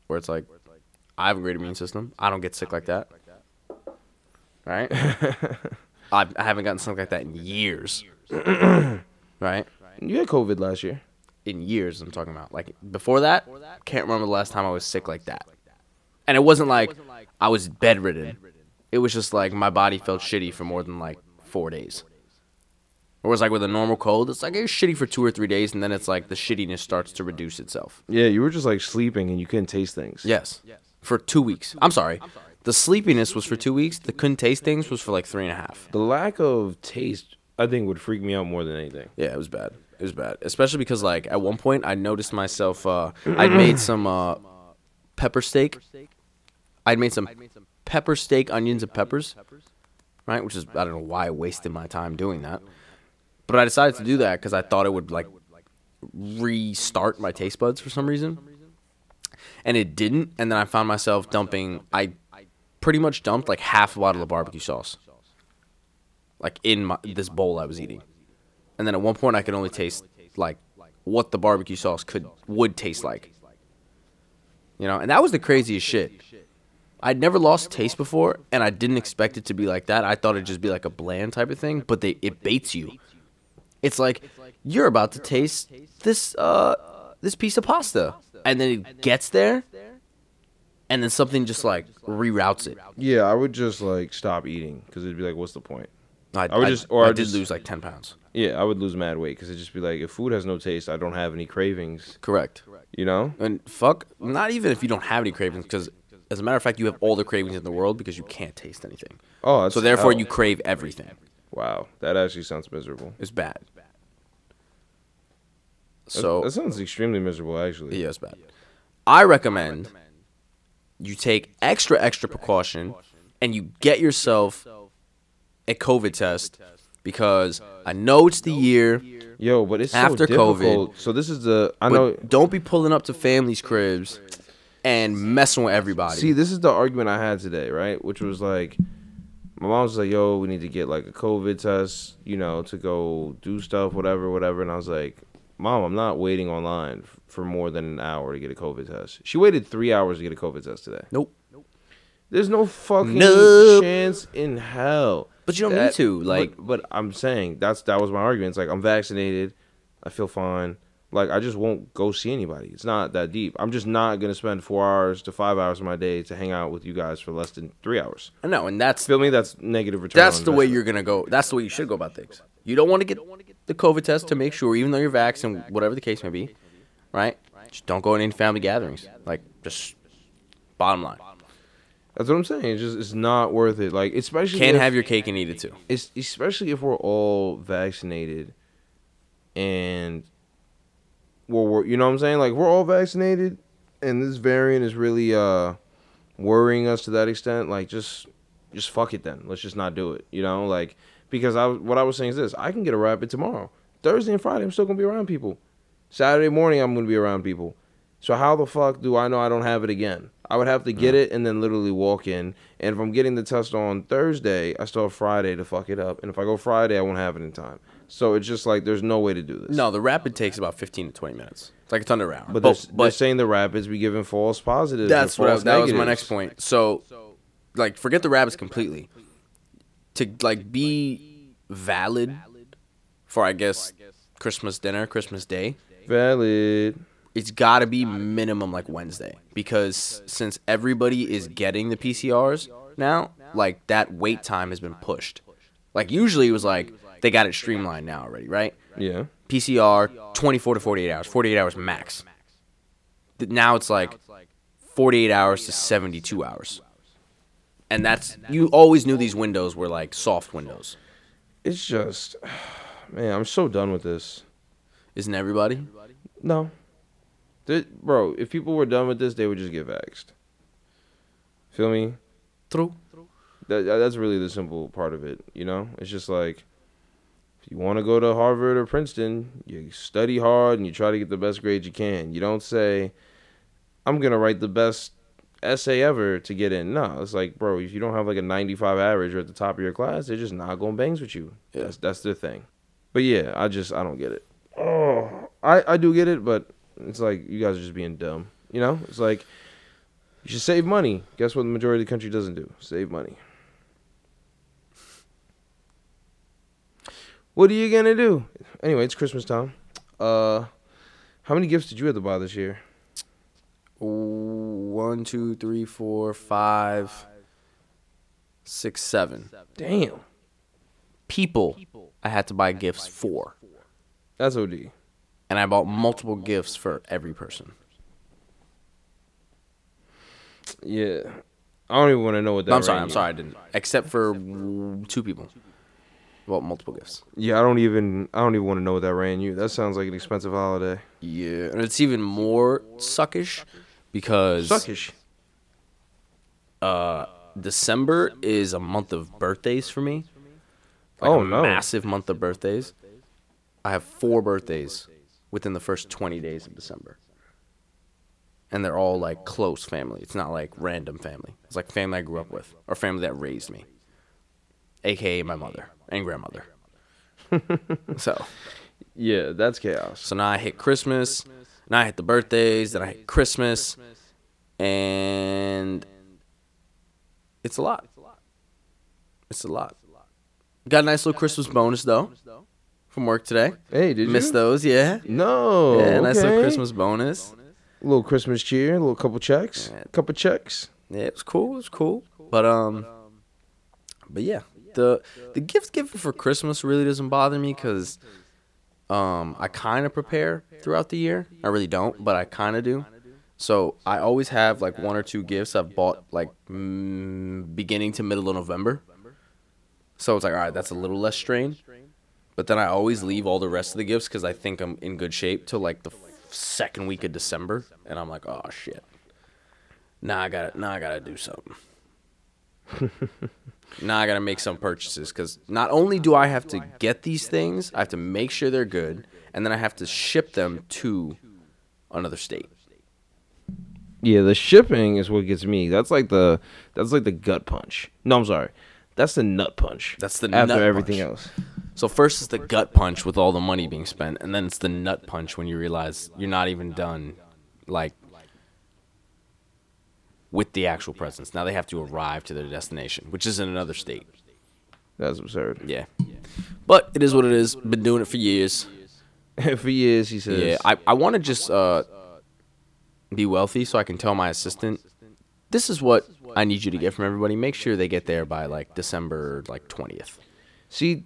Where it's like, I have a great immune system. I don't get sick like that. Right? I haven't gotten sick like that in years. Right? You had COVID last year. In years, I'm talking about. Like, before that, can't remember the last time I was sick like that. And it wasn't like I was bedridden. It was just like my body felt shitty for more than like 4 days. Or it was like with a normal cold, it's like it was shitty for 2 or 3 days, and then it's like the shittiness starts to reduce itself. Yeah, you were just like sleeping and you couldn't taste things. Yes. For 2 weeks. I'm sorry. The sleepiness was for 2 weeks. The couldn't taste things was for like 3.5. The lack of taste, I think, would freak me out more than anything. Yeah, it was bad. It was bad. Especially because, like, at one point, I noticed myself, I'd made some pepper steak. I'd made some pepper steak, onions, and peppers, right? Which is, I don't know why I wasted my time doing that. But I decided to do that because I thought it would, like, restart my taste buds for some reason. And it didn't. And then I found myself dumping, I pretty much dumped, like, half a bottle of barbecue sauce, like, in this bowl I was eating. And then at one point, I could only taste, like, what the barbecue sauce would taste like. You know, and that was the craziest shit. I'd never lost taste before, and I didn't expect it to be like that. I thought it'd just be like a bland type of thing, but it baits you. It's like, you're about to taste this piece of pasta. And then it gets there, and then something just, like, reroutes it. Yeah, I would just, like, stop eating, because it'd be like, what's the point? I did lose like 10 pounds. Yeah, I would lose mad weight because it'd just be like, if food has no taste, I don't have any cravings. Correct. You know? And not even if you don't have any cravings, because as a matter of fact, you have all the cravings in the world because you can't taste anything. Oh, that's so therefore you crave everything. Wow, that actually sounds miserable. It's bad. So that sounds extremely miserable, actually. Yeah, it's bad. I recommend you take extra precaution and you get yourself a COVID test, because I know it's the year. Yo, but it's after so difficult. COVID. So this is the I know. Don't be pulling up to families' cribs and messing with everybody. See, this is the argument I had today, right? Which was like, my mom was like, "Yo, we need to get like a COVID test, you know, to go do stuff, whatever." And I was like, "Mom, I'm not waiting online for more than an hour to get a COVID test." She waited 3 hours to get a COVID test today. Nope. There's no fucking chance in hell. But you don't need to, like. But I'm saying that was my argument. It's like, I'm vaccinated, I feel fine. Like, I just won't go see anybody. It's not that deep. I'm just not gonna spend 4 hours to 5 hours of my day to hang out with you guys for less than 3 hours. I know, and that's feel me. That's negative return. That's the way you're gonna go. That's the way you should go about things. You don't want to get the COVID test to make sure, even though you're vaxxed and whatever the case may be, right? Just don't go in any family gatherings. Like, just bottom line. That's what I'm saying. It's just, it's not worth it. Like, especially can't have your cake and eat it too. It's especially if we're all vaccinated, and we're you know what I'm saying. Like, we're all vaccinated, and this variant is really worrying us to that extent. Like, just fuck it then. Let's just not do it. You know, like, because what I was saying is this: I can get a rapid tomorrow, Thursday and Friday. I'm still gonna be around people. Saturday morning, I'm gonna be around people. So how the fuck do I know I don't have it again? I would have to get it and then literally walk in. And if I'm getting the test on Thursday, I still have Friday to fuck it up. And if I go Friday, I won't have it in time. So it's just like, there's no way to do this. No, the rapid takes about 15 to 20 minutes. It's like a thunder hour. But they're saying the rapids be giving false positives. That's what that was my next point. So, like, forget the rapids completely. To, like, be valid for, I guess, Christmas dinner, Christmas Day. Valid. It's got to be minimum, like, Wednesday, because since everybody is getting the PCRs now, like, that wait time has been pushed. Like, usually it was, like, they got it streamlined now already, right? Yeah. PCR, 24 to 48 hours, 48 hours max. Now it's, like, 48 hours to 72 hours. And you always knew these windows were, like, soft windows. It's just, man, I'm so done with this. Isn't everybody? No. Bro, if people were done with this, they would just get vaxxed. Feel me? True. That's really the simple part of it, you know? It's just like, if you want to go to Harvard or Princeton, you study hard and you try to get the best grades you can. You don't say, I'm going to write the best essay ever to get in. No, it's like, bro, if you don't have like a 95 average or at the top of your class, they're just not going bangs with you. Yeah. That's their thing. But yeah, I don't get it. Oh, I do get it, but it's like, you guys are just being dumb, you know? It's like, you should save money. Guess what the majority of the country doesn't do? Save money. What are you going to do? Anyway, it's Christmas time. How many gifts did you have to buy this year? 1, 2, 3, 4, 5, 6, 7. Damn. People I had to buy gifts for. That's OD. And I bought multiple gifts for every person. Yeah. I don't even want to know what that is. I'm sorry. I didn't. Except for two people. Well, multiple gifts. Yeah, I don't even want to know what that ran you. That sounds like an expensive holiday. Yeah, and it's even more suckish because... Suckish? December is a month of birthdays for me. Like massive month of birthdays. I have 4 birthdays within the first 20 days of December. And they're all, like, close family. It's not, like, random family. It's, like, family I grew up with or family that raised me, a.k.a. my mother and grandmother. So. Yeah, that's chaos. So now I hit Christmas. Now I hit the birthdays. Then I hit Christmas. And it's a lot. Got a nice little Christmas bonus, though, from work today. Hey, did you? Missed those, yeah. No. Yeah, nice little Christmas bonus. A little Christmas cheer, a little couple checks. Yeah, it was cool. But yeah, the gift giving for Christmas really doesn't bother me because I kind of prepare throughout the year. I really don't, but I kind of do. So I always have like 1 or 2 gifts I've bought like beginning to middle of November. So it's like, all right, that's a little less strain. But then I always leave all the rest of the gifts because I think I'm in good shape till like the second week of December, and I'm like, oh shit. Now I gotta do something. Now I gotta make some purchases because not only do I have to get these things, I have to make sure they're good, and then I have to ship them to another state. Yeah, the shipping is what gets me. That's like the gut punch. No, I'm sorry. That's the nut punch. That's the nut punch. After everything else. So first is the gut punch with all the money being spent, and then it's the nut punch when you realize you're not even done, like, with the actual presents. Now they have to arrive to their destination, which is in another state. That's absurd. Yeah. But it is what it is. Been doing it for years. For years, he says. Yeah, I want to just be wealthy so I can tell my assistant, this is what I need you to get from everybody. Make sure they get there by, like, December, like, 20th. See...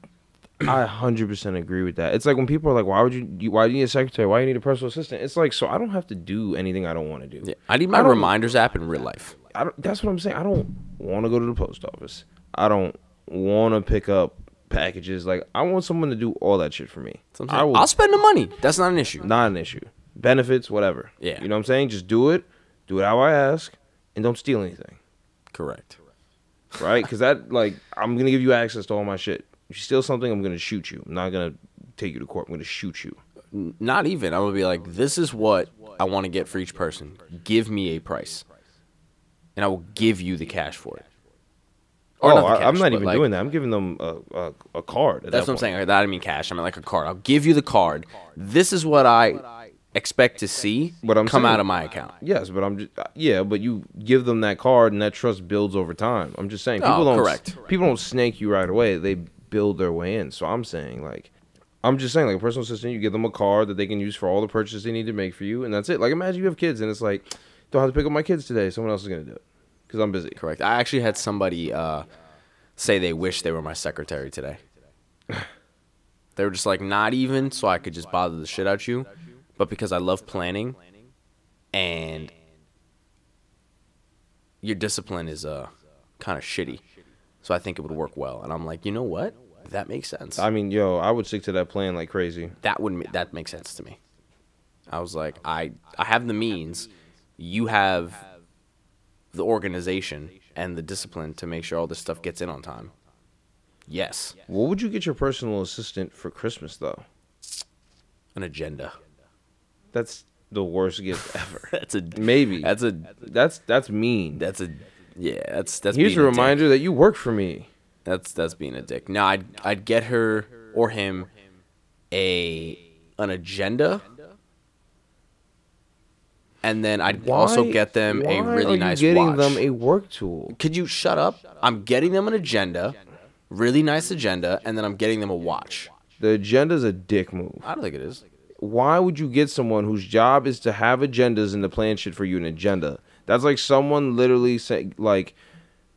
I 100% agree with that. It's like when people are like, why do you need a secretary? Why do you need a personal assistant? It's like, so I don't have to do anything I don't want to do. Yeah, I need my reminders app in real life. That's what I'm saying. I don't want to go to the post office. I don't want to pick up packages. Like, I want someone to do all that shit for me. I'll spend the money. That's not an issue. Not an issue. Benefits, whatever. Yeah. You know what I'm saying? Just do it. Do it how I ask. And don't steal anything. Correct. Right? Because that, like, I'm going to give you access to all my shit. If you steal something, I'm going to shoot you. I'm not going to take you to court. I'm going to shoot you. Not even. I'm going to be like, this is what I want to get for each person. Give me a price. And I will give you the cash for it. Or not the cash, I'm not even doing that. I'm giving them a card. That's what I'm saying. I mean cash. I mean like a card. I'll give you the card. This is what I expect to see come out of my account. Yes, but I'm just but you give them that card and that trust builds over time. I'm just saying people don't snake you right away. They build their way in. So I'm just saying, like, a personal assistant, you give them a card that they can use for all the purchases they need to make for you, and that's it. Like, imagine you have kids, and it's like, don't have to pick up my kids today. Someone else is going to do it because I'm busy. Correct. I actually had somebody say they wish they were my secretary today. They were just like, not even so I could just bother the shit out you, but because I love planning, and your discipline is kind of shitty. So I think it would work well. And I'm like, you know what? That makes sense. I mean, yo, I would stick to that plan like crazy. That makes sense to me. I was like, I have the means. You have the organization and the discipline to make sure all this stuff gets in on time. Yes. What would you get your personal assistant for Christmas, though? An agenda. That's the worst gift ever. That's mean. Yeah, that's here's being a reminder that you work for me. That's being a dick. No, I'd get her or him an agenda, and then I'd also get them a really nice watch. Why are you getting them a work tool? Could you shut up? I'm getting them an agenda, really nice agenda, and then I'm getting them a watch. The agenda's a dick move. I don't think it is. Why would you get someone whose job is to have agendas and to plan shit for you an agenda? That's like someone literally saying, like,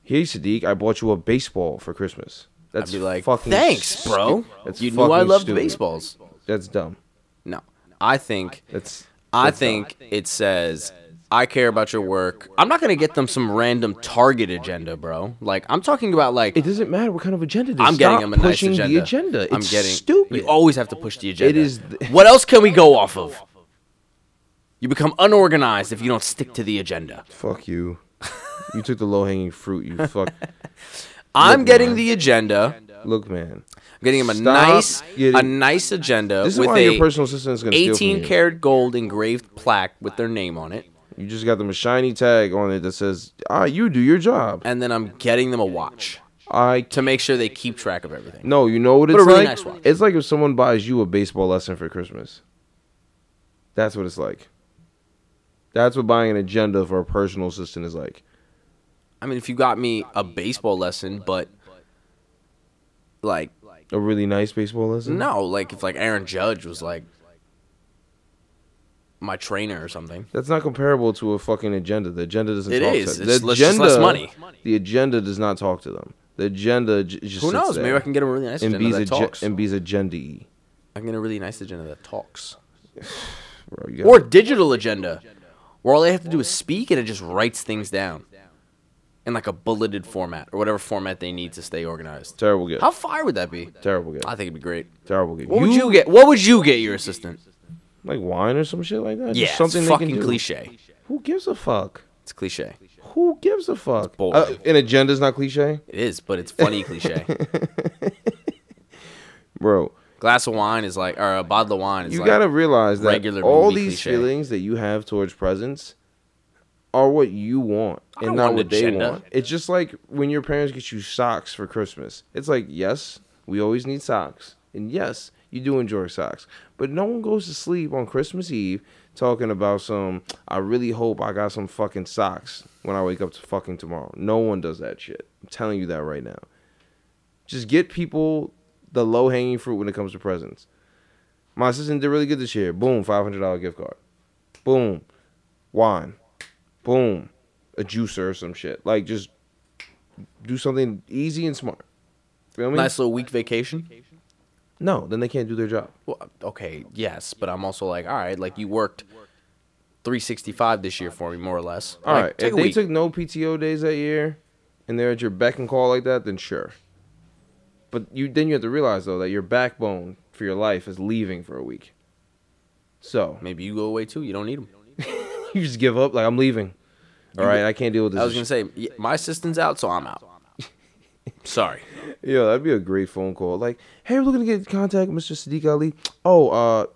hey, Sadiq, I bought you a baseball for Christmas. That's I'd be like, fucking thanks, bro. That's you fucking knew I loved baseballs. That's dumb. No. I think it says, I care about your work. I'm not going to get them some random Target agenda, bro. Like, I'm talking about, like... It doesn't matter what kind of agenda it is. I'm getting them a nice agenda. The agenda. It's stupid. You always have to push the agenda. It is... What else can we go off of? You become unorganized if you don't stick to the agenda. Fuck you. You took the low-hanging fruit, you fuck. I'm getting the agenda. Look, man. I'm getting him a nice agenda with a 18-karat gold engraved plaque with their name on it. You just got them a shiny tag on it that says, you do your job. And then I'm getting them a watch to make sure they keep track of everything. No, you know what it's really like? Nice, it's like if someone buys you a baseball lesson for Christmas. That's what it's like. That's what buying an agenda for a personal assistant is like. I mean, if you got me a baseball lesson, but... Like a really nice baseball lesson? No, like if like Aaron Judge was like my trainer or something. That's not comparable to a fucking agenda. The agenda doesn't talk to them. It is. It's just less money. The agenda does not talk to them. The agenda just who knows? Maybe I can get a really nice agenda that talks. And B's agenda-y. I can get a really nice agenda that talks. Bro, you or digital agenda where all they have to do is speak and it just writes things down. In like a bulleted format or whatever format they need to stay organized. Terrible gift. How fire would that be? Terrible gift. I think it'd be great. Terrible gift. What would you get your assistant? Like wine or some shit like that? Yeah, something it's fucking cliche. Who gives a fuck? It's cliche. Who gives a fuck? An agenda's not cliche? It is, but it's funny cliche. Bro. Glass of wine is like, or a bottle of wine is you like. You gotta realize that all these cliche. Feelings that you have towards presents... are what you want and not what they want. It's just like when your parents get you socks for Christmas. It's like, yes, we always need socks. And yes, you do enjoy socks. But no one goes to sleep on Christmas Eve talking about some, I really hope I got some fucking socks when I wake up to fucking tomorrow. No one does that shit. I'm telling you that right now. Just get people the low-hanging fruit when it comes to presents. My assistant did really good this year. Boom, $500 gift card. Boom, wine. Boom, a juicer or some shit. Like, just do something easy and smart. Feel me? Nice little week vacation? No, then they can't do their job. Well, okay, yes, but I'm also like, all right, like you worked 365 this year for me, more or less. All right, if they took no PTO days that year and they're at your beck and call like that, then sure. But you have to realize, though, that your backbone for your life is leaving for a week. So maybe you go away, too. You don't need them. You just give up, like, I'm leaving. All right, I can't deal with this. I was going to say, my assistant's out, so I'm out. Sorry. Yeah, that'd be a great phone call. Like, hey, we're looking to get in contact with Mr. Sadiq Ali. Oh,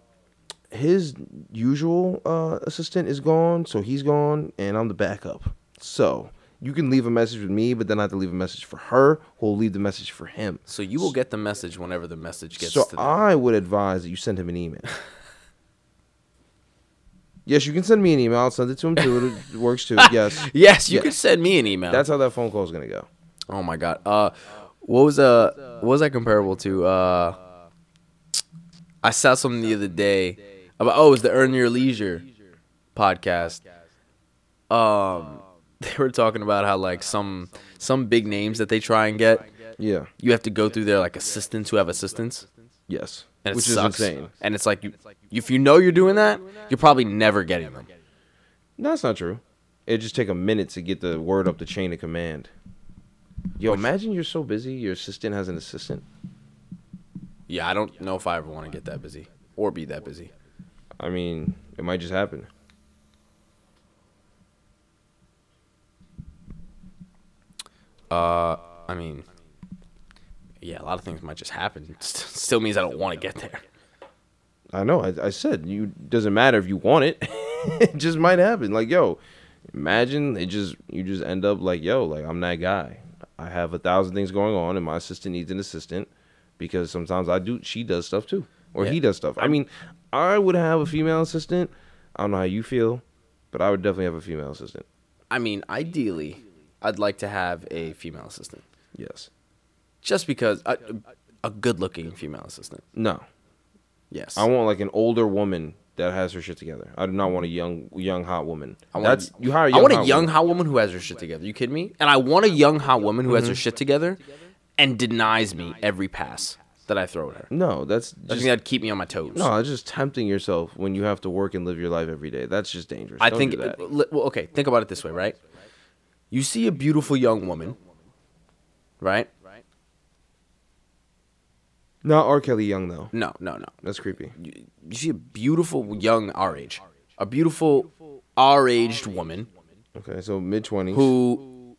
his usual assistant is gone, so he's gone, and I'm the backup. So you can leave a message with me, but then I have to leave a message for her, who'll leave the message for him. So you will get the message whenever the message gets to them. So I would advise that you send him an email. Yes, you can send me an email. I'll send it to him, too. It works, too. Yes. Yes, you can send me an email. That's how that phone call is going to go. Oh, my God. What was that comparable to? I saw something the other day about, it was the Earn Your Leisure podcast. They were talking about how, like, some big names that they try and get. Yeah. You have to go through their, like, assistants who have assistants. Yes. And which sucks. Is insane. And it's like, if you know you're doing that, you're probably never getting them. No, that's not true. It just take a minute to get the word up the chain of command. Yo, imagine you're so busy, your assistant has an assistant. Yeah, I don't know if I ever want to get that busy or be that busy. I mean, it might just happen. I mean... Yeah, a lot of things might just happen. It still means I don't want to get there. I know. I said you doesn't matter if you want it. It just might happen. Like, yo, imagine you just end up like, yo, like I'm that guy. I have 1,000 things going on, and my assistant needs an assistant because sometimes she does stuff too, or he does stuff. I mean, I would have a female assistant. I don't know how you feel, but I would definitely have a female assistant. I mean, ideally, I'd like to have a female assistant. Yes. Just because a good-looking female assistant. No. Yes. I want like an older woman that has her shit together. I do not want a young hot woman. I want a young hot woman who has her shit together. You kidding me? And I want a young hot woman who has her shit together and denies me every pass. that I throw at her. No, that's just... I think that'd keep me on my toes. No, it's just tempting yourself when you have to work and live your life every day. That's just dangerous. I think... Well, okay, think about it this way, right? You see a beautiful young woman, right? Not R. Kelly young, though. No. That's creepy. You see a beautiful young our age. A beautiful our-aged woman. Okay, so mid-20s. Who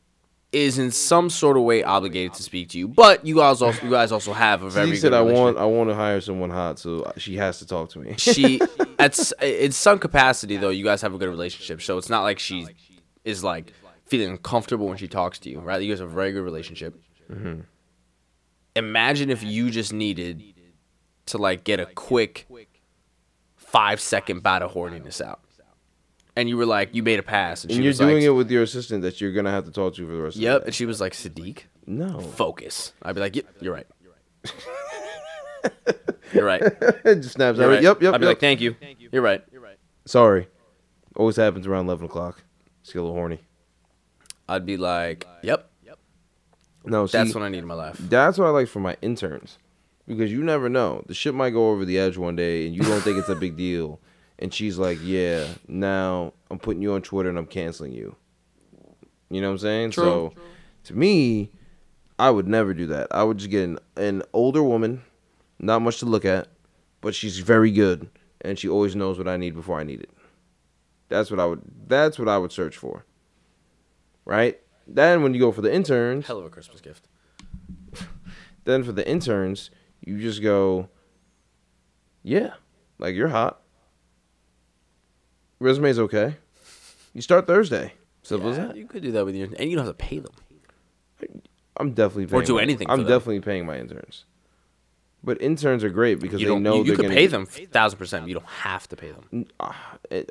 is in some sort of way obligated to speak to you. But you guys also have a very good relationship. He said, I want to hire someone hot, so she has to talk to me. She, in some capacity, though, you guys have a good relationship. So it's not like she is, like, feeling uncomfortable when she talks to you, right? You guys have a very good relationship. Mm-hmm. Imagine if you just needed to, like, get a quick 5-second bout of horniness out. And you were like, you made a pass. And you're doing it with your assistant that you're going to have to talk to for the rest of the day. Yep. And she was like, Sadiq? No. Focus. I'd be like, yep, you're right. You're right. It just snaps out. Yep. I'd be like, thank you. You're right. Sorry. Always happens around 11 o'clock. Just get a little horny. I'd be like, yep. No, see, that's what I need in my life. That's what I like for my interns. Because you never know. The shit might go over the edge one day and you don't think it's a big deal. And she's like, yeah, now I'm putting you on Twitter and I'm canceling you. You know what I'm saying? True. So to me, I would never do that. I would just get an older woman, not much to look at, but she's very good and she always knows what I need before I need it. That's what I would search for. Right? Then when you go for the interns... Hell of a Christmas gift. Then for the interns, you just go, yeah, like you're hot. Resume's okay. You start Thursday. Simple as that. You could do that with your... And you don't have to pay them. I'm definitely paying... Or do anything for them. I'm definitely paying my interns. But interns are great because they know they're going to... You could pay them 1,000%. You don't have to pay them.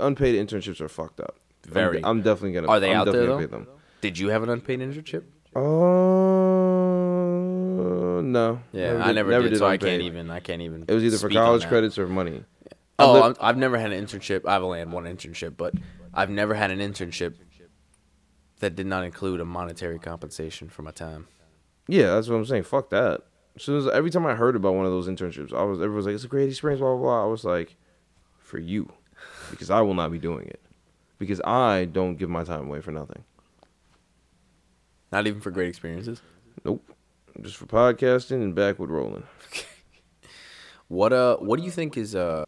Unpaid internships are fucked up. Very. I'm definitely going to... Are they out there, though? Pay them. Did you have an unpaid internship? No. Yeah, I never did, so unpaid. I can't even. It was either for college credits or money. Yeah. Oh, I've never had an internship. I've only had one internship, but I've never had an internship that did not include a monetary compensation for my time. Yeah, that's what I'm saying. Fuck that. Every time I heard about one of those internships, everyone was like, "It's a great experience." Blah blah blah. I was like, "For you," because I will not be doing it, because I don't give my time away for nothing. Not even for great experiences? Nope. Just for podcasting and backward rolling. Okay. What do you think is one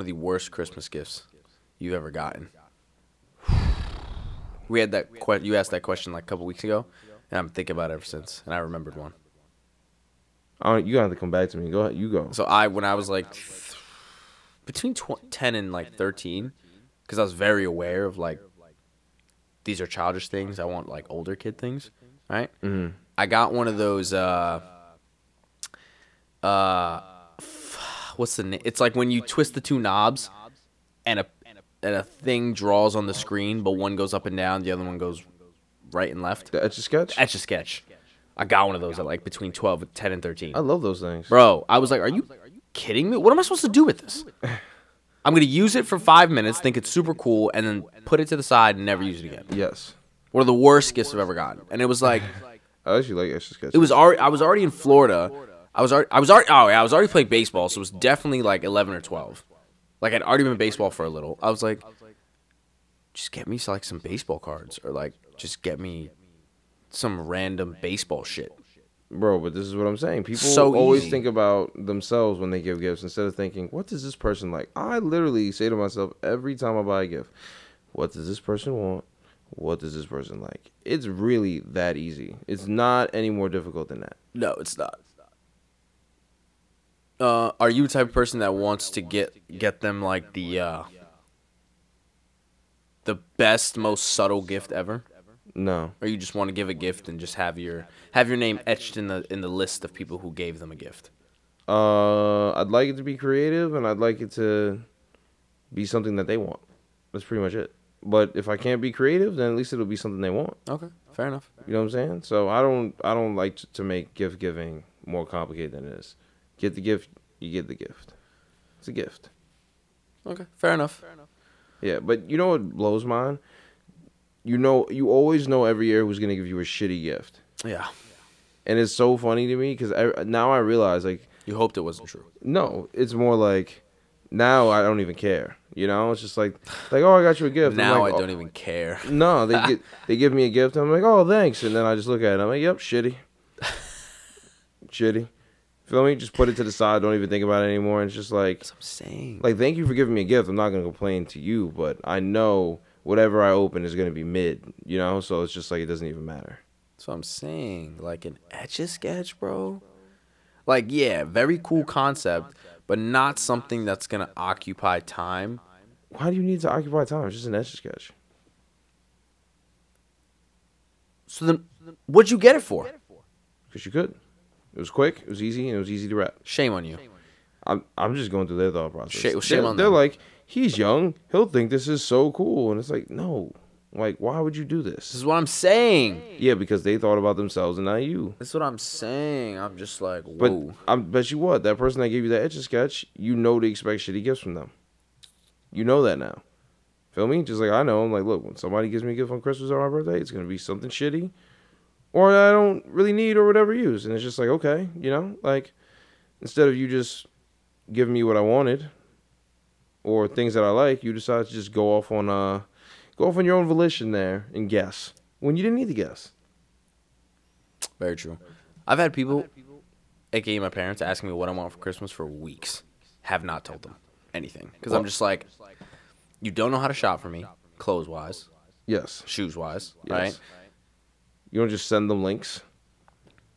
of the worst Christmas gifts you've ever gotten? We had that you asked that question like a couple weeks ago, and I'm thinking about it ever since, and I remembered one. You have to come back to me. Go ahead. You go. So when I was like between 10 and like 13, because I was very aware of like, these are childish things. I want, like, older kid things, right? Mm-hmm. I got one of those, what's the name? It's like when you twist the two knobs and a thing draws on the screen, but one goes up and down, the other one goes right and left. The Etch-a-Sketch? Etch-a-Sketch. I got one of those at, like, between 10 and 13. I love those things. Bro, I was like, are you kidding me? What am I supposed to do with this? I'm going to use it for 5 minutes, think it's super cool, and then put it to the side and never use it again. Yes. One of the worst gifts I've ever gotten. And it was like... I actually like extra sketches. I was already in Florida. I was already playing baseball, so it was definitely like 11 or 12. Like, I'd already been in baseball for a little. I was like, just get me like some baseball cards. Or like, just get me some random baseball shit. Bro, but this is what I'm saying. People always think about themselves when they give gifts instead of thinking, what does this person like? I literally say to myself every time I buy a gift, what does this person want? What does this person like? It's really that easy. It's not any more difficult than that. No, it's not. Are you the type of person that wants to get them like the best, most subtle gift ever? No. Or you just want to give a gift and just have your name etched in the list of people who gave them a gift? I'd like it to be creative, and I'd like it to be something that they want. That's pretty much it. But if I can't be creative, then at least it'll be something they want. Okay, fair enough. You know what I'm saying? So I don't like to make gift giving more complicated than it is. Get the gift, you get the gift. It's a gift. Okay, fair enough. Yeah, but you know what blows mine? You always know every year who's going to give you a shitty gift. Yeah. And it's so funny to me because now I realize, like, You hoped it wasn't true. No, it's more like now I don't even care. You know, it's just like oh, I got you a gift. Now like, I don't even care. No, they give me a gift. And I'm like, oh, thanks, and then I just look at it. I'm like, yep, shitty, shitty. Feel me? Just put it to the side. Don't even think about it anymore. And it's just like that's what I'm saying. Like, thank you for giving me a gift. I'm not gonna complain to you, but I know whatever I open is gonna be mid. You know, so it's just like it doesn't even matter. That's what I'm saying. Like an Etch-a-Sketch, bro. Like, yeah, very cool concept, but not something that's going to occupy time. Why do you need to occupy time? It's just an Etch-a-Sketch. So then, what'd you get it for? Because you could. It was quick, it was easy, and it was easy to rap. Shame on you. I'm just going through their thought process. Shame on them. They're like, he's young, he'll think this is so cool. And it's like, no. Like, why would you do this? This is what I'm saying. Yeah, because they thought about themselves and not you. That's what I'm saying. I'm just like, whoa. But I bet you what? That person that gave you that Etch-a-Sketch, you know to expect shitty gifts from them. You know that now. Feel me? Just like I know. I'm like, look, when somebody gives me a gift on Christmas or my birthday, it's going to be something shitty or that I don't really need or whatever use. And it's just like, okay, you know? Like, instead of you just giving me what I wanted or things that I like, you decide to just go off on your own volition there and guess when you didn't need to guess. Very true. I've had people, aka my parents, ask me what I want for Christmas for weeks. Have not told them anything. Because I'm just like, you don't know how to shop for me, clothes-wise. Yes. Shoes-wise, yes. Right? You don't just send them links?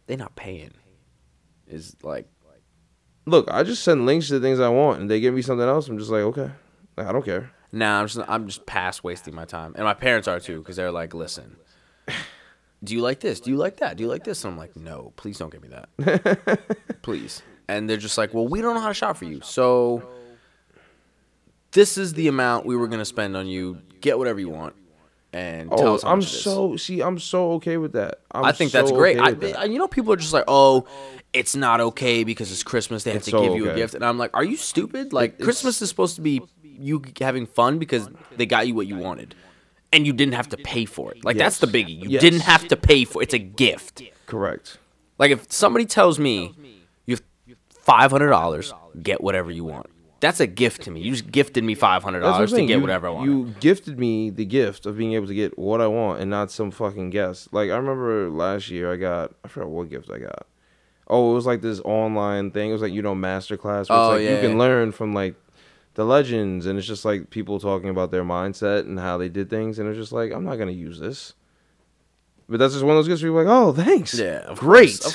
They're not paying. It's like... Look, I just send links to the things I want, and they give me something else. I'm just like, okay. Like, I don't care. Nah, I'm just past wasting my time. And my parents are too, because they're like, listen, do you like this? Do you like that? Do you like this? And I'm like, no, please don't give me that. Please. And they're just like, well, we don't know how to shop for you. So this is the amount we were going to spend on you. Get whatever you want. And tell us how much it is. I'm so okay with that. I think that's great. You know, people are just like, oh, it's not okay because it's Christmas. They have to give you a gift. And I'm like, are you stupid? Like, Christmas is supposed to be you having fun because they got you what you wanted and you didn't have to pay for it. Like, yes. That's the biggie. You didn't have to pay for it. It's a gift. Correct. Like, if somebody tells me you have $500, get whatever you want, that's a gift to me. You just gifted me $500 to get whatever I want. You gifted me the gift of being able to get what I want and not some fucking guess. Like, I remember last year I forgot what gift I got. Oh, it was like this online thing. It was like, you know, masterclass. Oh, like, yeah. You can learn from, like, the legends, and it's just like people talking about their mindset and how they did things, and it's just like, I'm not gonna use this. But that's just one of those gifts where you're like, oh, thanks. Yeah, of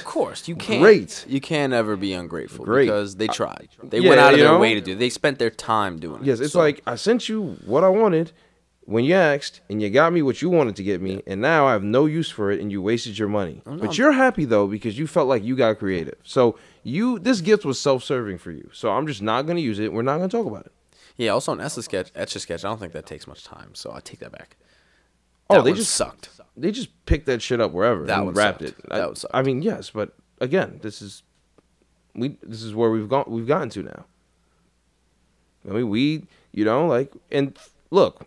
course. You can't ever be ungrateful. Great. Because they tried. They went out of their way to do it. They spent their time doing it. Yes, it's like, I sent you what I wanted when you asked, and you got me what you wanted to get me, and now I have no use for it, and you wasted your money. But you're happy though because you felt like you got creative. So this gift was self-serving for you, so I'm just not going to use it. We're not going to talk about it. Yeah, also an Etch-a-Sketch, I don't think that takes much time, so I take that back. They just sucked. They just picked that shit up wherever and wrapped it. That would suck. I mean, yes, but again, this is where we've gotten to now. I mean, and look,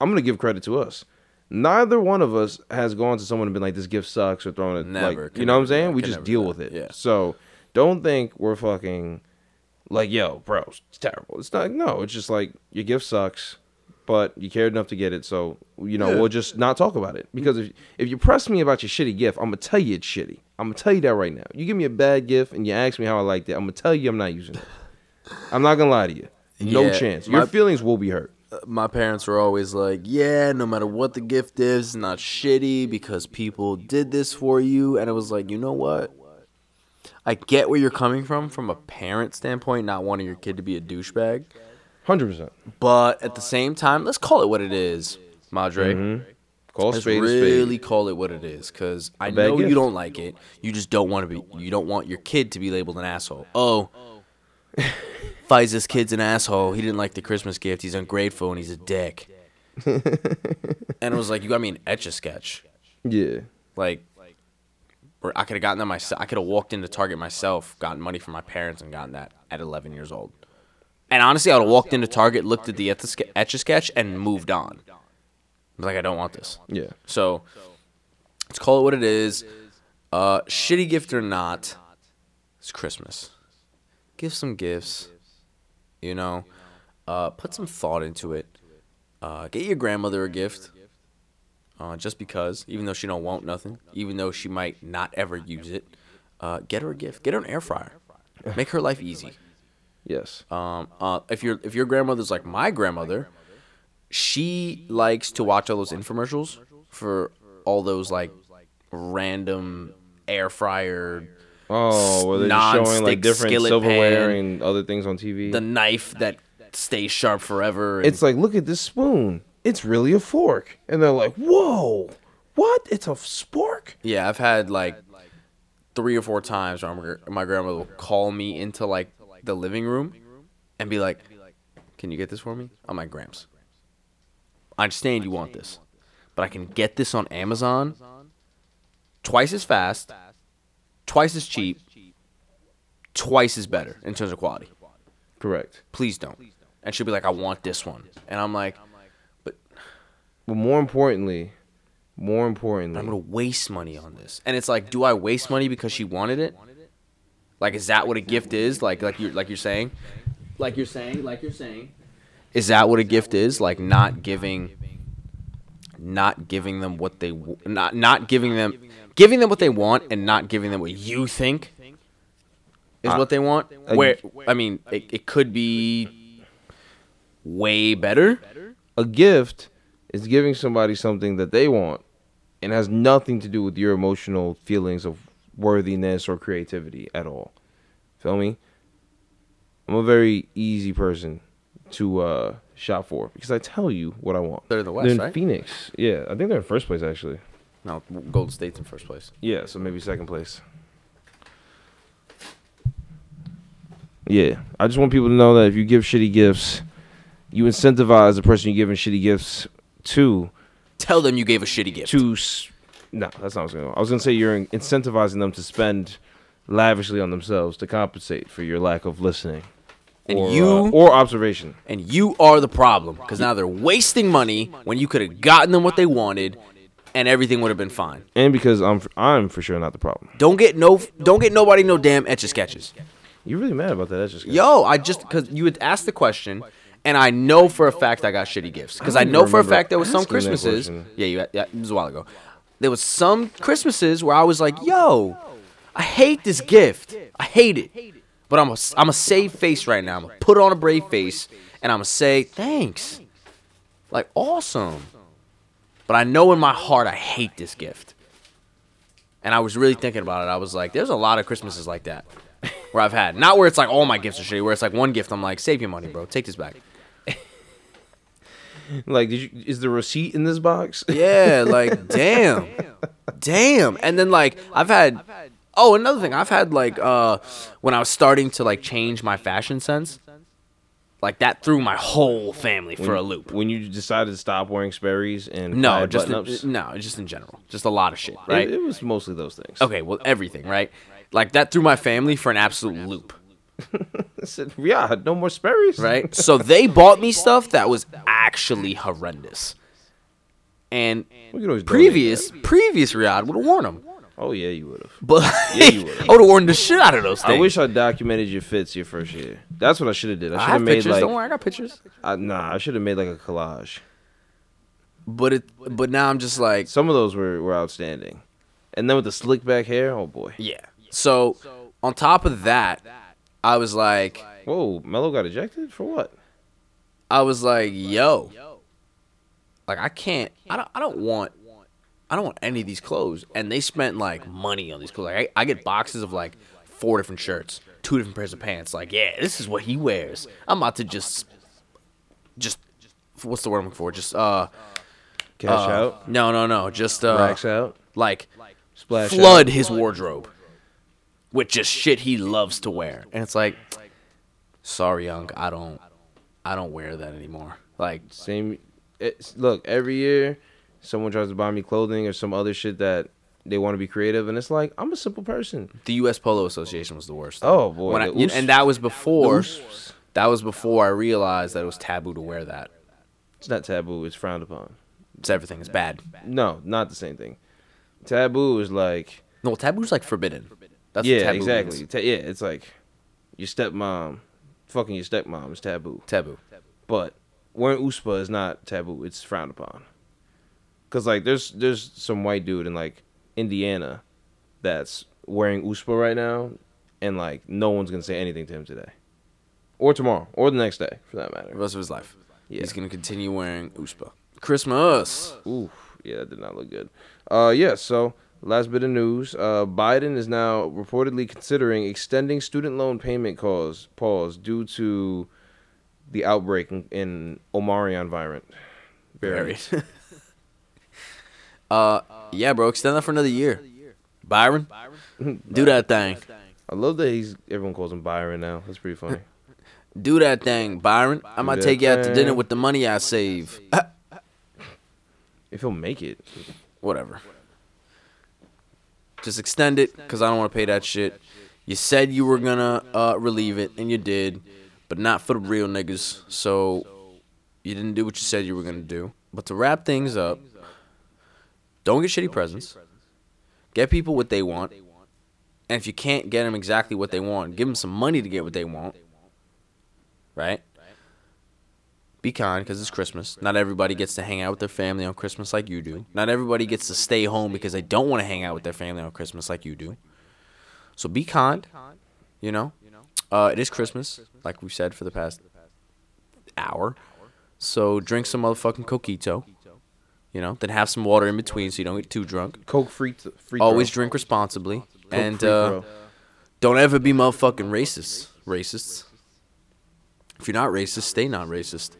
I'm going to give credit to us. Neither one of us has gone to someone and been like, this gift sucks, or thrown it. Never. Like, you know what I'm saying? We just deal with it. Yeah. So don't think we're fucking like, yo, bro, it's terrible. It's not. No, it's just like, your gift sucks, but you cared enough to get it. So, you know, we'll just not talk about it. Because if you press me about your shitty gift, I'm going to tell you it's shitty. I'm going to tell you that right now. You give me a bad gift and you ask me how I liked it, I'm going to tell you I'm not using it. I'm not going to lie to you. No chance. Your feelings will be hurt. My parents were always like, yeah, no matter what the gift is, it's not shitty because people did this for you. And it was like, you know what? I get where you're coming from a parent standpoint, not wanting your kid to be a douchebag. 100%. But at the same time, let's call it what it is, Madre. Mm-hmm. Call it what it is, because I know you don't like it. You just don't want to be. You don't want your kid to be labeled an asshole. Oh, Fiza's kid's an asshole. He didn't like the Christmas gift. He's ungrateful and he's a dick. And it was like, you got me an Etch-a-Sketch. Yeah. Like, I could have gotten that myself. I could have walked into Target myself, gotten money from my parents, and gotten that at 11 years old. And honestly, I would have walked into Target, looked at the Etch-a-Sketch, and moved on. I was like, I don't want this. Yeah. So, let's call it what it is. Shitty gift or not. It's Christmas. Give some gifts, you know. Put some thought into it. Get your grandmother a gift. Just because, even though she don't want nothing, even though she might not ever use it, get her a gift. Get her an air fryer. Make her life easy. Yes. If your grandmother's like my grandmother, she likes to watch all those infomercials for all those like random air fryer. Oh, where they're just showing like different silverware pan, and other things on TV. The knife that stays sharp forever. It's like, look at this spoon. It's really a fork. And they're like, whoa, what? It's a spork? Yeah, I've had like 3 or 4 times where my grandmother will call me into like the living room and be like, can you get this for me? I'm like, Gramps, I understand you want this, but I can get this on Amazon twice as fast, twice as cheap, twice as better in terms of quality. Correct. Please don't. And she'll be like, I want this one. And I'm like, but more importantly, I'm going to waste money on this. And it's like, do I waste money because she wanted it? Like, is that what a gift is? Like you're saying, is that what a gift is? Like not giving them what they giving them what they want and not giving them what you think is what they want. Where I mean, it could be way better. A gift is giving somebody something that they want and has nothing to do with your emotional feelings of worthiness or creativity at all. Feel me? I'm a very easy person to shop for because I tell you what I want. They're in the West, right? They're in Phoenix. Yeah, I think they're in first place, actually. No, Golden State's in first place. Yeah, so maybe second place. Yeah, I just want people to know that if you give shitty gifts, you incentivize the person you're giving shitty gifts to. Tell them you gave a shitty gift. No, that's not what I was going to do. I was going to say you're incentivizing them to spend lavishly on themselves to compensate for your lack of listening or observation. And you are the problem because now they're wasting money when you could have gotten them what they wanted. And everything would have been fine. And because I'm for sure not the problem. Don't get nobody no damn Etch-a-Sketches. You're really mad about that Etch-a-Sketch. Yo, because you had asked the question, and I know for a fact I got shitty gifts. Because I know for a fact there was some Christmases. Yeah, it was a while ago. There was some Christmases where I was like, yo, I hate this gift. I hate it. But I'm a save face right now. I'm going to put on a brave face, and I'm going to say, thanks. Like, awesome. But I know in my heart I hate this gift. And I was really thinking about it. I was like, there's a lot of Christmases like that where I've had. Not where it's like all my gifts are shitty, where it's like one gift I'm like, save your money, bro. Take this back. Like, is the receipt in this box? Yeah, like, damn. And then, like, I've had, another thing. I've had, like, when I was starting to, like, change my fashion sense. Like, that threw my whole family for a loop. When you decided to stop wearing Sperry's and button-ups? No, just in general. Just a lot of shit, right? It was mostly those things. Okay, well, everything, right? Like, that threw my family for an absolute loop. I said, yeah, no more Sperry's. Right? So they bought me stuff that was actually horrendous. And previous Riyadh would have worn them. Oh, yeah, you would have. But I would have worn the shit out of those things. I wish I documented your fits your first year. That's what I should have did. I should have made pictures. Like, don't worry, I got pictures. I should have made like a collage. But now I'm just like, some of those were outstanding. And then with the slick back hair, oh boy. Yeah. So on top of that, I was like, whoa, Melo got ejected for what? I was like, yo, like I don't want any of these clothes. And they spent, like, money on these clothes. Like, I get boxes of, like, 4 different shirts, 2 different pairs of pants. Like, yeah, this is what he wears. I'm about to just what's the word I'm looking for? Just, cash out? No. Just, racks out? Like, splash flood out. His wardrobe with just shit he loves to wear. And it's like, sorry, young, I don't wear that anymore. Like, same. Look, every year someone tries to buy me clothing or some other shit that they want to be creative, and it's like, I'm a simple person. The U.S. Polo Association was the worst. Oh, boy. And that was before I realized that it was taboo to wear that. It's not taboo. It's frowned upon. It's everything. It's bad. No, not the same thing. Taboo is like... No, taboo is like forbidden. That's yeah, taboo exactly. It's like your stepmom, fucking your stepmom is taboo. Taboo. But wearing USPA is not taboo. It's frowned upon. Cause like there's some white dude in like Indiana that's wearing USPA right now, and like no one's gonna say anything to him today, or tomorrow, or the next day for that matter. The rest of his life. Yeah. He's gonna continue wearing USPA. Christmas. Ooh, yeah, that did not look good. Yeah. So. Last bit of news, Biden is now reportedly considering extending student loan payment pause due to the outbreak in Omarion variant. Yeah, bro, extend that for another year. Byron? Do that thing. I love that everyone calls him Byron now. That's pretty funny. Do that thing, Byron. I might take you out to dinner with the money I save. If he'll make it. Whatever. Just extend it, because I don't want to pay that shit. You said you were going to relieve it, and you did, but not for the real niggas. So you didn't do what you said you were going to do. But to wrap things up, don't get shitty presents. Get people what they want. And if you can't get them exactly what they want, give them some money to get what they want. Right? Be kind, because it's Christmas. Not everybody gets to hang out with their family on Christmas like you do. Not everybody gets to stay home because they don't want to hang out with their family on Christmas like you do. So be kind, you know. It is Christmas, like we've said for the past hour. So drink some motherfucking Coquito, you know. Then have some water in between so you don't get too drunk. Coke free. Always drink responsibly. And don't ever be motherfucking racists. If you're not racist, stay not racist.